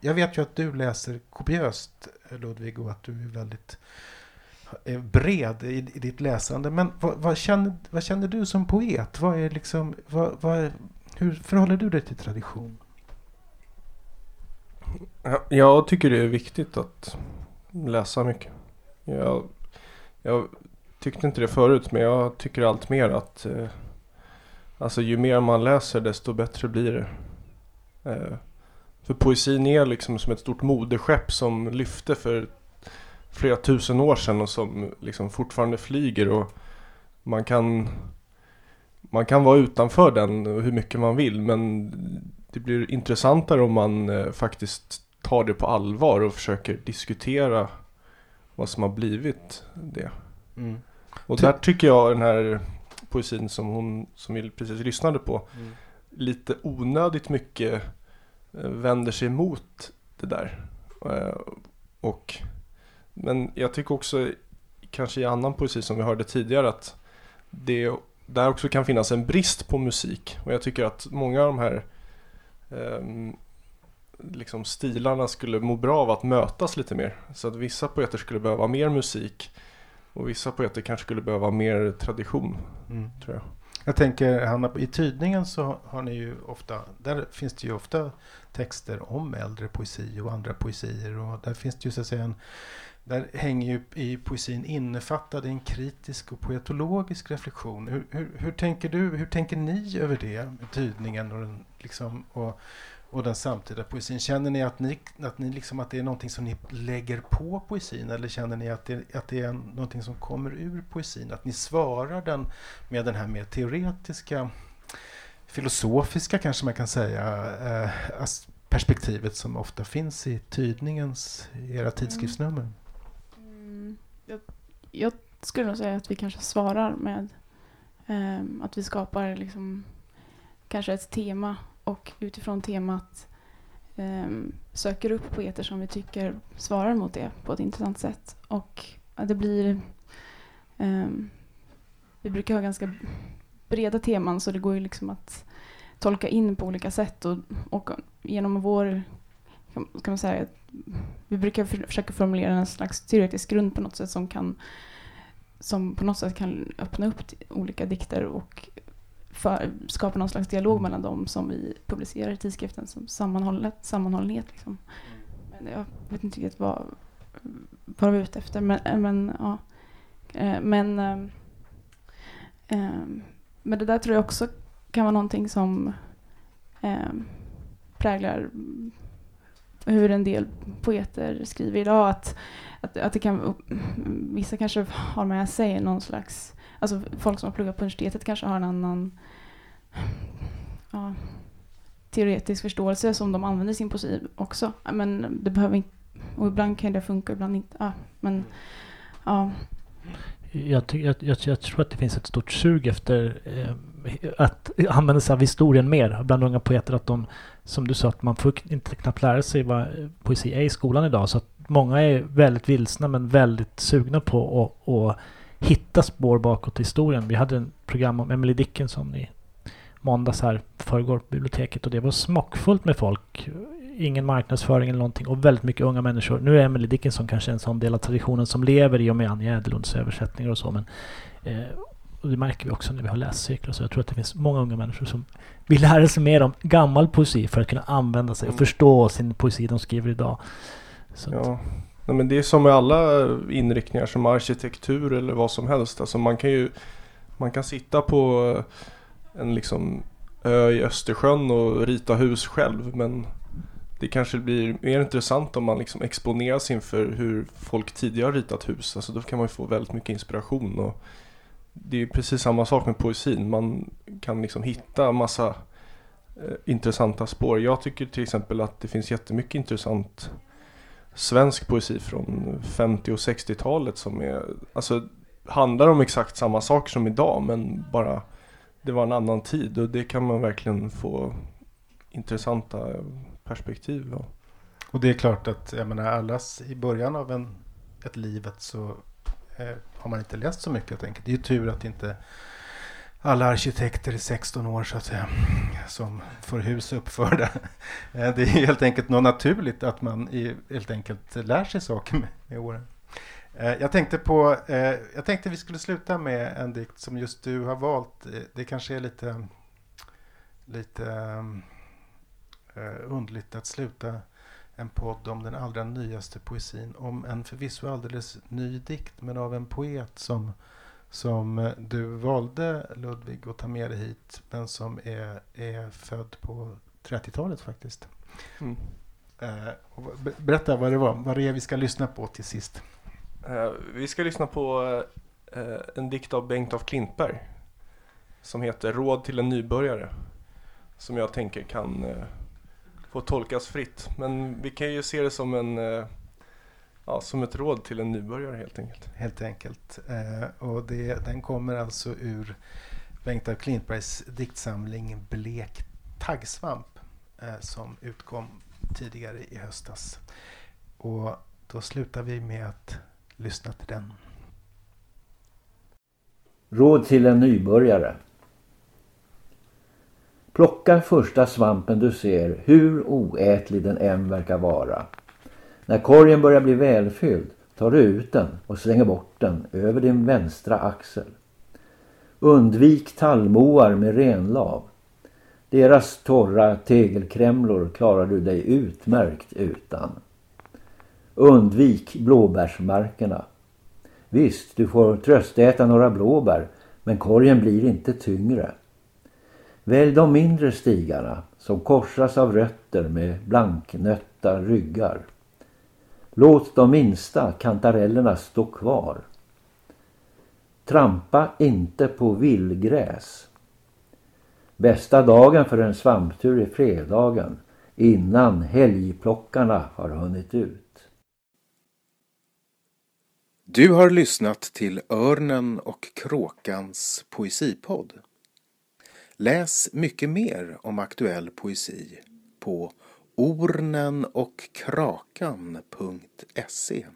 Jag vet ju att du läser kopiöst, Ludvig, och att du är väldigt bred i ditt läsande, men vad känner du som poet? Vad är liksom, hur förhåller du dig till tradition? Jag tycker det är viktigt att läsa mycket. Jag tyckte inte det förut, men jag tycker allt mer att alltså ju mer man läser desto bättre blir det. För poesin är liksom som ett stort moderskepp som lyfte för flera tusen år sedan och som liksom fortfarande flyger, och man kan vara utanför den hur mycket man vill, men det blir intressantare om man faktiskt tar det på allvar och försöker diskutera vad som har blivit det. Mm. Och där tycker jag den här poesin som hon som vi precis lyssnade på lite onödigt mycket vänder sig emot det där. Men jag tycker också kanske i annan poesi som vi hörde tidigare att det där också kan finnas en brist på musik, och jag tycker att många av de här liksom stilarna skulle må bra av att mötas lite mer, så att vissa poeter skulle behöva mer musik och vissa poeter kanske skulle behöva mer tradition, tror jag. Jag tänker, Hanna, i Tydningen så har ni ju ofta, där finns det ju ofta texter om äldre poesi och andra poesier, och där finns det ju så att säga där hänger ju i poesin innefattad en kritisk och poetologisk reflektion. Hur tänker du, hur tänker ni över det, Tydningen och den, liksom, och den samtida poesin? Känner ni att ni liksom att det är någonting som ni lägger på poesin, eller känner ni att det är någonting som kommer ur poesin, att ni svarar den med den här mer teoretiska, filosofiska kanske man kan säga perspektivet som ofta finns i Tydningens, era tidskriftsnummer? Jag skulle nog säga att vi kanske svarar med att vi skapar liksom kanske ett tema, och utifrån temat söker upp poeter som vi tycker svarar mot det på ett intressant sätt. Och det blir vi brukar ha ganska breda teman, så det går ju liksom att tolka in på olika sätt, och genom vår, kan man säga, vi brukar försöka formulera en slags teoretisk grund på något sätt som på något sätt kan öppna upp olika dikter och skapa någon slags dialog mellan dem som vi publicerar i tidskriften som sammanhållenhet liksom. Men jag vet inte riktigt vad vi är ute efter, men det där tror jag också kan vara någonting som präglar hur en del poeter skriver idag, att det kan, vissa kanske har med sig någon slags, alltså folk som har pluggat på universitetet kanske har en annan teoretisk förståelse som de använder sin poesi också, men det behöver inte, och ibland kan det funka, ibland inte. Jag tror att det finns ett stort sug efter att använda sig av historien mer bland unga poeter, att de, som du sa, att man får inte knappt lära sig vad poesi är i skolan idag, så att många är väldigt vilsna men väldigt sugna på att hitta spår bakåt i historien. Vi hade en program om Emily Dickinson i måndags här förrgår på biblioteket, och det var smockfullt med folk, ingen marknadsföring eller någonting, och väldigt mycket unga människor. Nu är Emily Dickinson kanske en sån del av traditionen som lever i och med Anja Edelunds översättningar och så, men och det märker vi också när vi har läscyklar, så jag tror att det finns många unga människor som vill lära sig mer om gammal poesi för att kunna använda sig och förstå sin poesi de skriver idag. Så ja. Nej, men det är som med alla inriktningar som arkitektur eller vad som helst, alltså man kan sitta på en liksom ö i Östersjön och rita hus själv, men det kanske blir mer intressant om man liksom exponeras inför hur folk tidigare ritat hus, alltså då kan man ju få väldigt mycket inspiration, och det är precis samma sak med poesin, man kan liksom hitta massa intressanta spår. Jag tycker till exempel att det finns jättemycket intressant svensk poesi från 50- och 60-talet som är, alltså, handlar om exakt samma saker som idag, men bara det var en annan tid, och det kan man verkligen få intressanta perspektiv då. Och det är klart att, jag menar, allas i början av ett livet så har man inte läst så mycket, jag tänker. Det är ju tur att inte alla arkitekter i 16 år så att säga, som får hus uppförda. Det är helt enkelt något naturligt att man helt enkelt lär sig saker med åren. Jag tänkte vi skulle sluta med en dikt som just du har valt. Det kanske är lite underligt att sluta En podd om den allra nyaste poesin, om en förvisso alldeles ny dikt, men av en poet som du valde, Ludvig, att ta med dig hit, men som är född på 30-talet faktiskt. Mm. Berätta vad det är vi ska lyssna på till sist. Vi ska lyssna på en dikt av Bengt af Klintberg som heter Råd till en nybörjare, som jag tänker kan få tolkas fritt, men vi kan ju se det som som ett råd till en nybörjare helt enkelt. Och den kommer alltså ur Bengt af Klintbergs diktsamling Blek taggsvamp, som utkom tidigare i höstas, och då slutar vi med att lyssna till den. Råd till en nybörjare. Plocka första svampen du ser, hur oätlig den än verkar vara. När korgen börjar bli välfylld, tar du ut den och slänger bort den över din vänstra axel. Undvik tallmoar med renlav. Deras torra tegelkrämlor klarar du dig utmärkt utan. Undvik blåbärsmarkerna. Visst, du får tröstäta några blåbär, men korgen blir inte tyngre. Välj de mindre stigarna som korsas av rötter med blanknötta ryggar. Låt de minsta kantarellerna stå kvar. Trampa inte på villgräs. Bästa dagen för en svamptur är fredagen, innan helgplockarna har hunnit ut. Du har lyssnat till Örnen och Kråkans poesipod. Läs mycket mer om aktuell poesi på ornenochkrakan.se.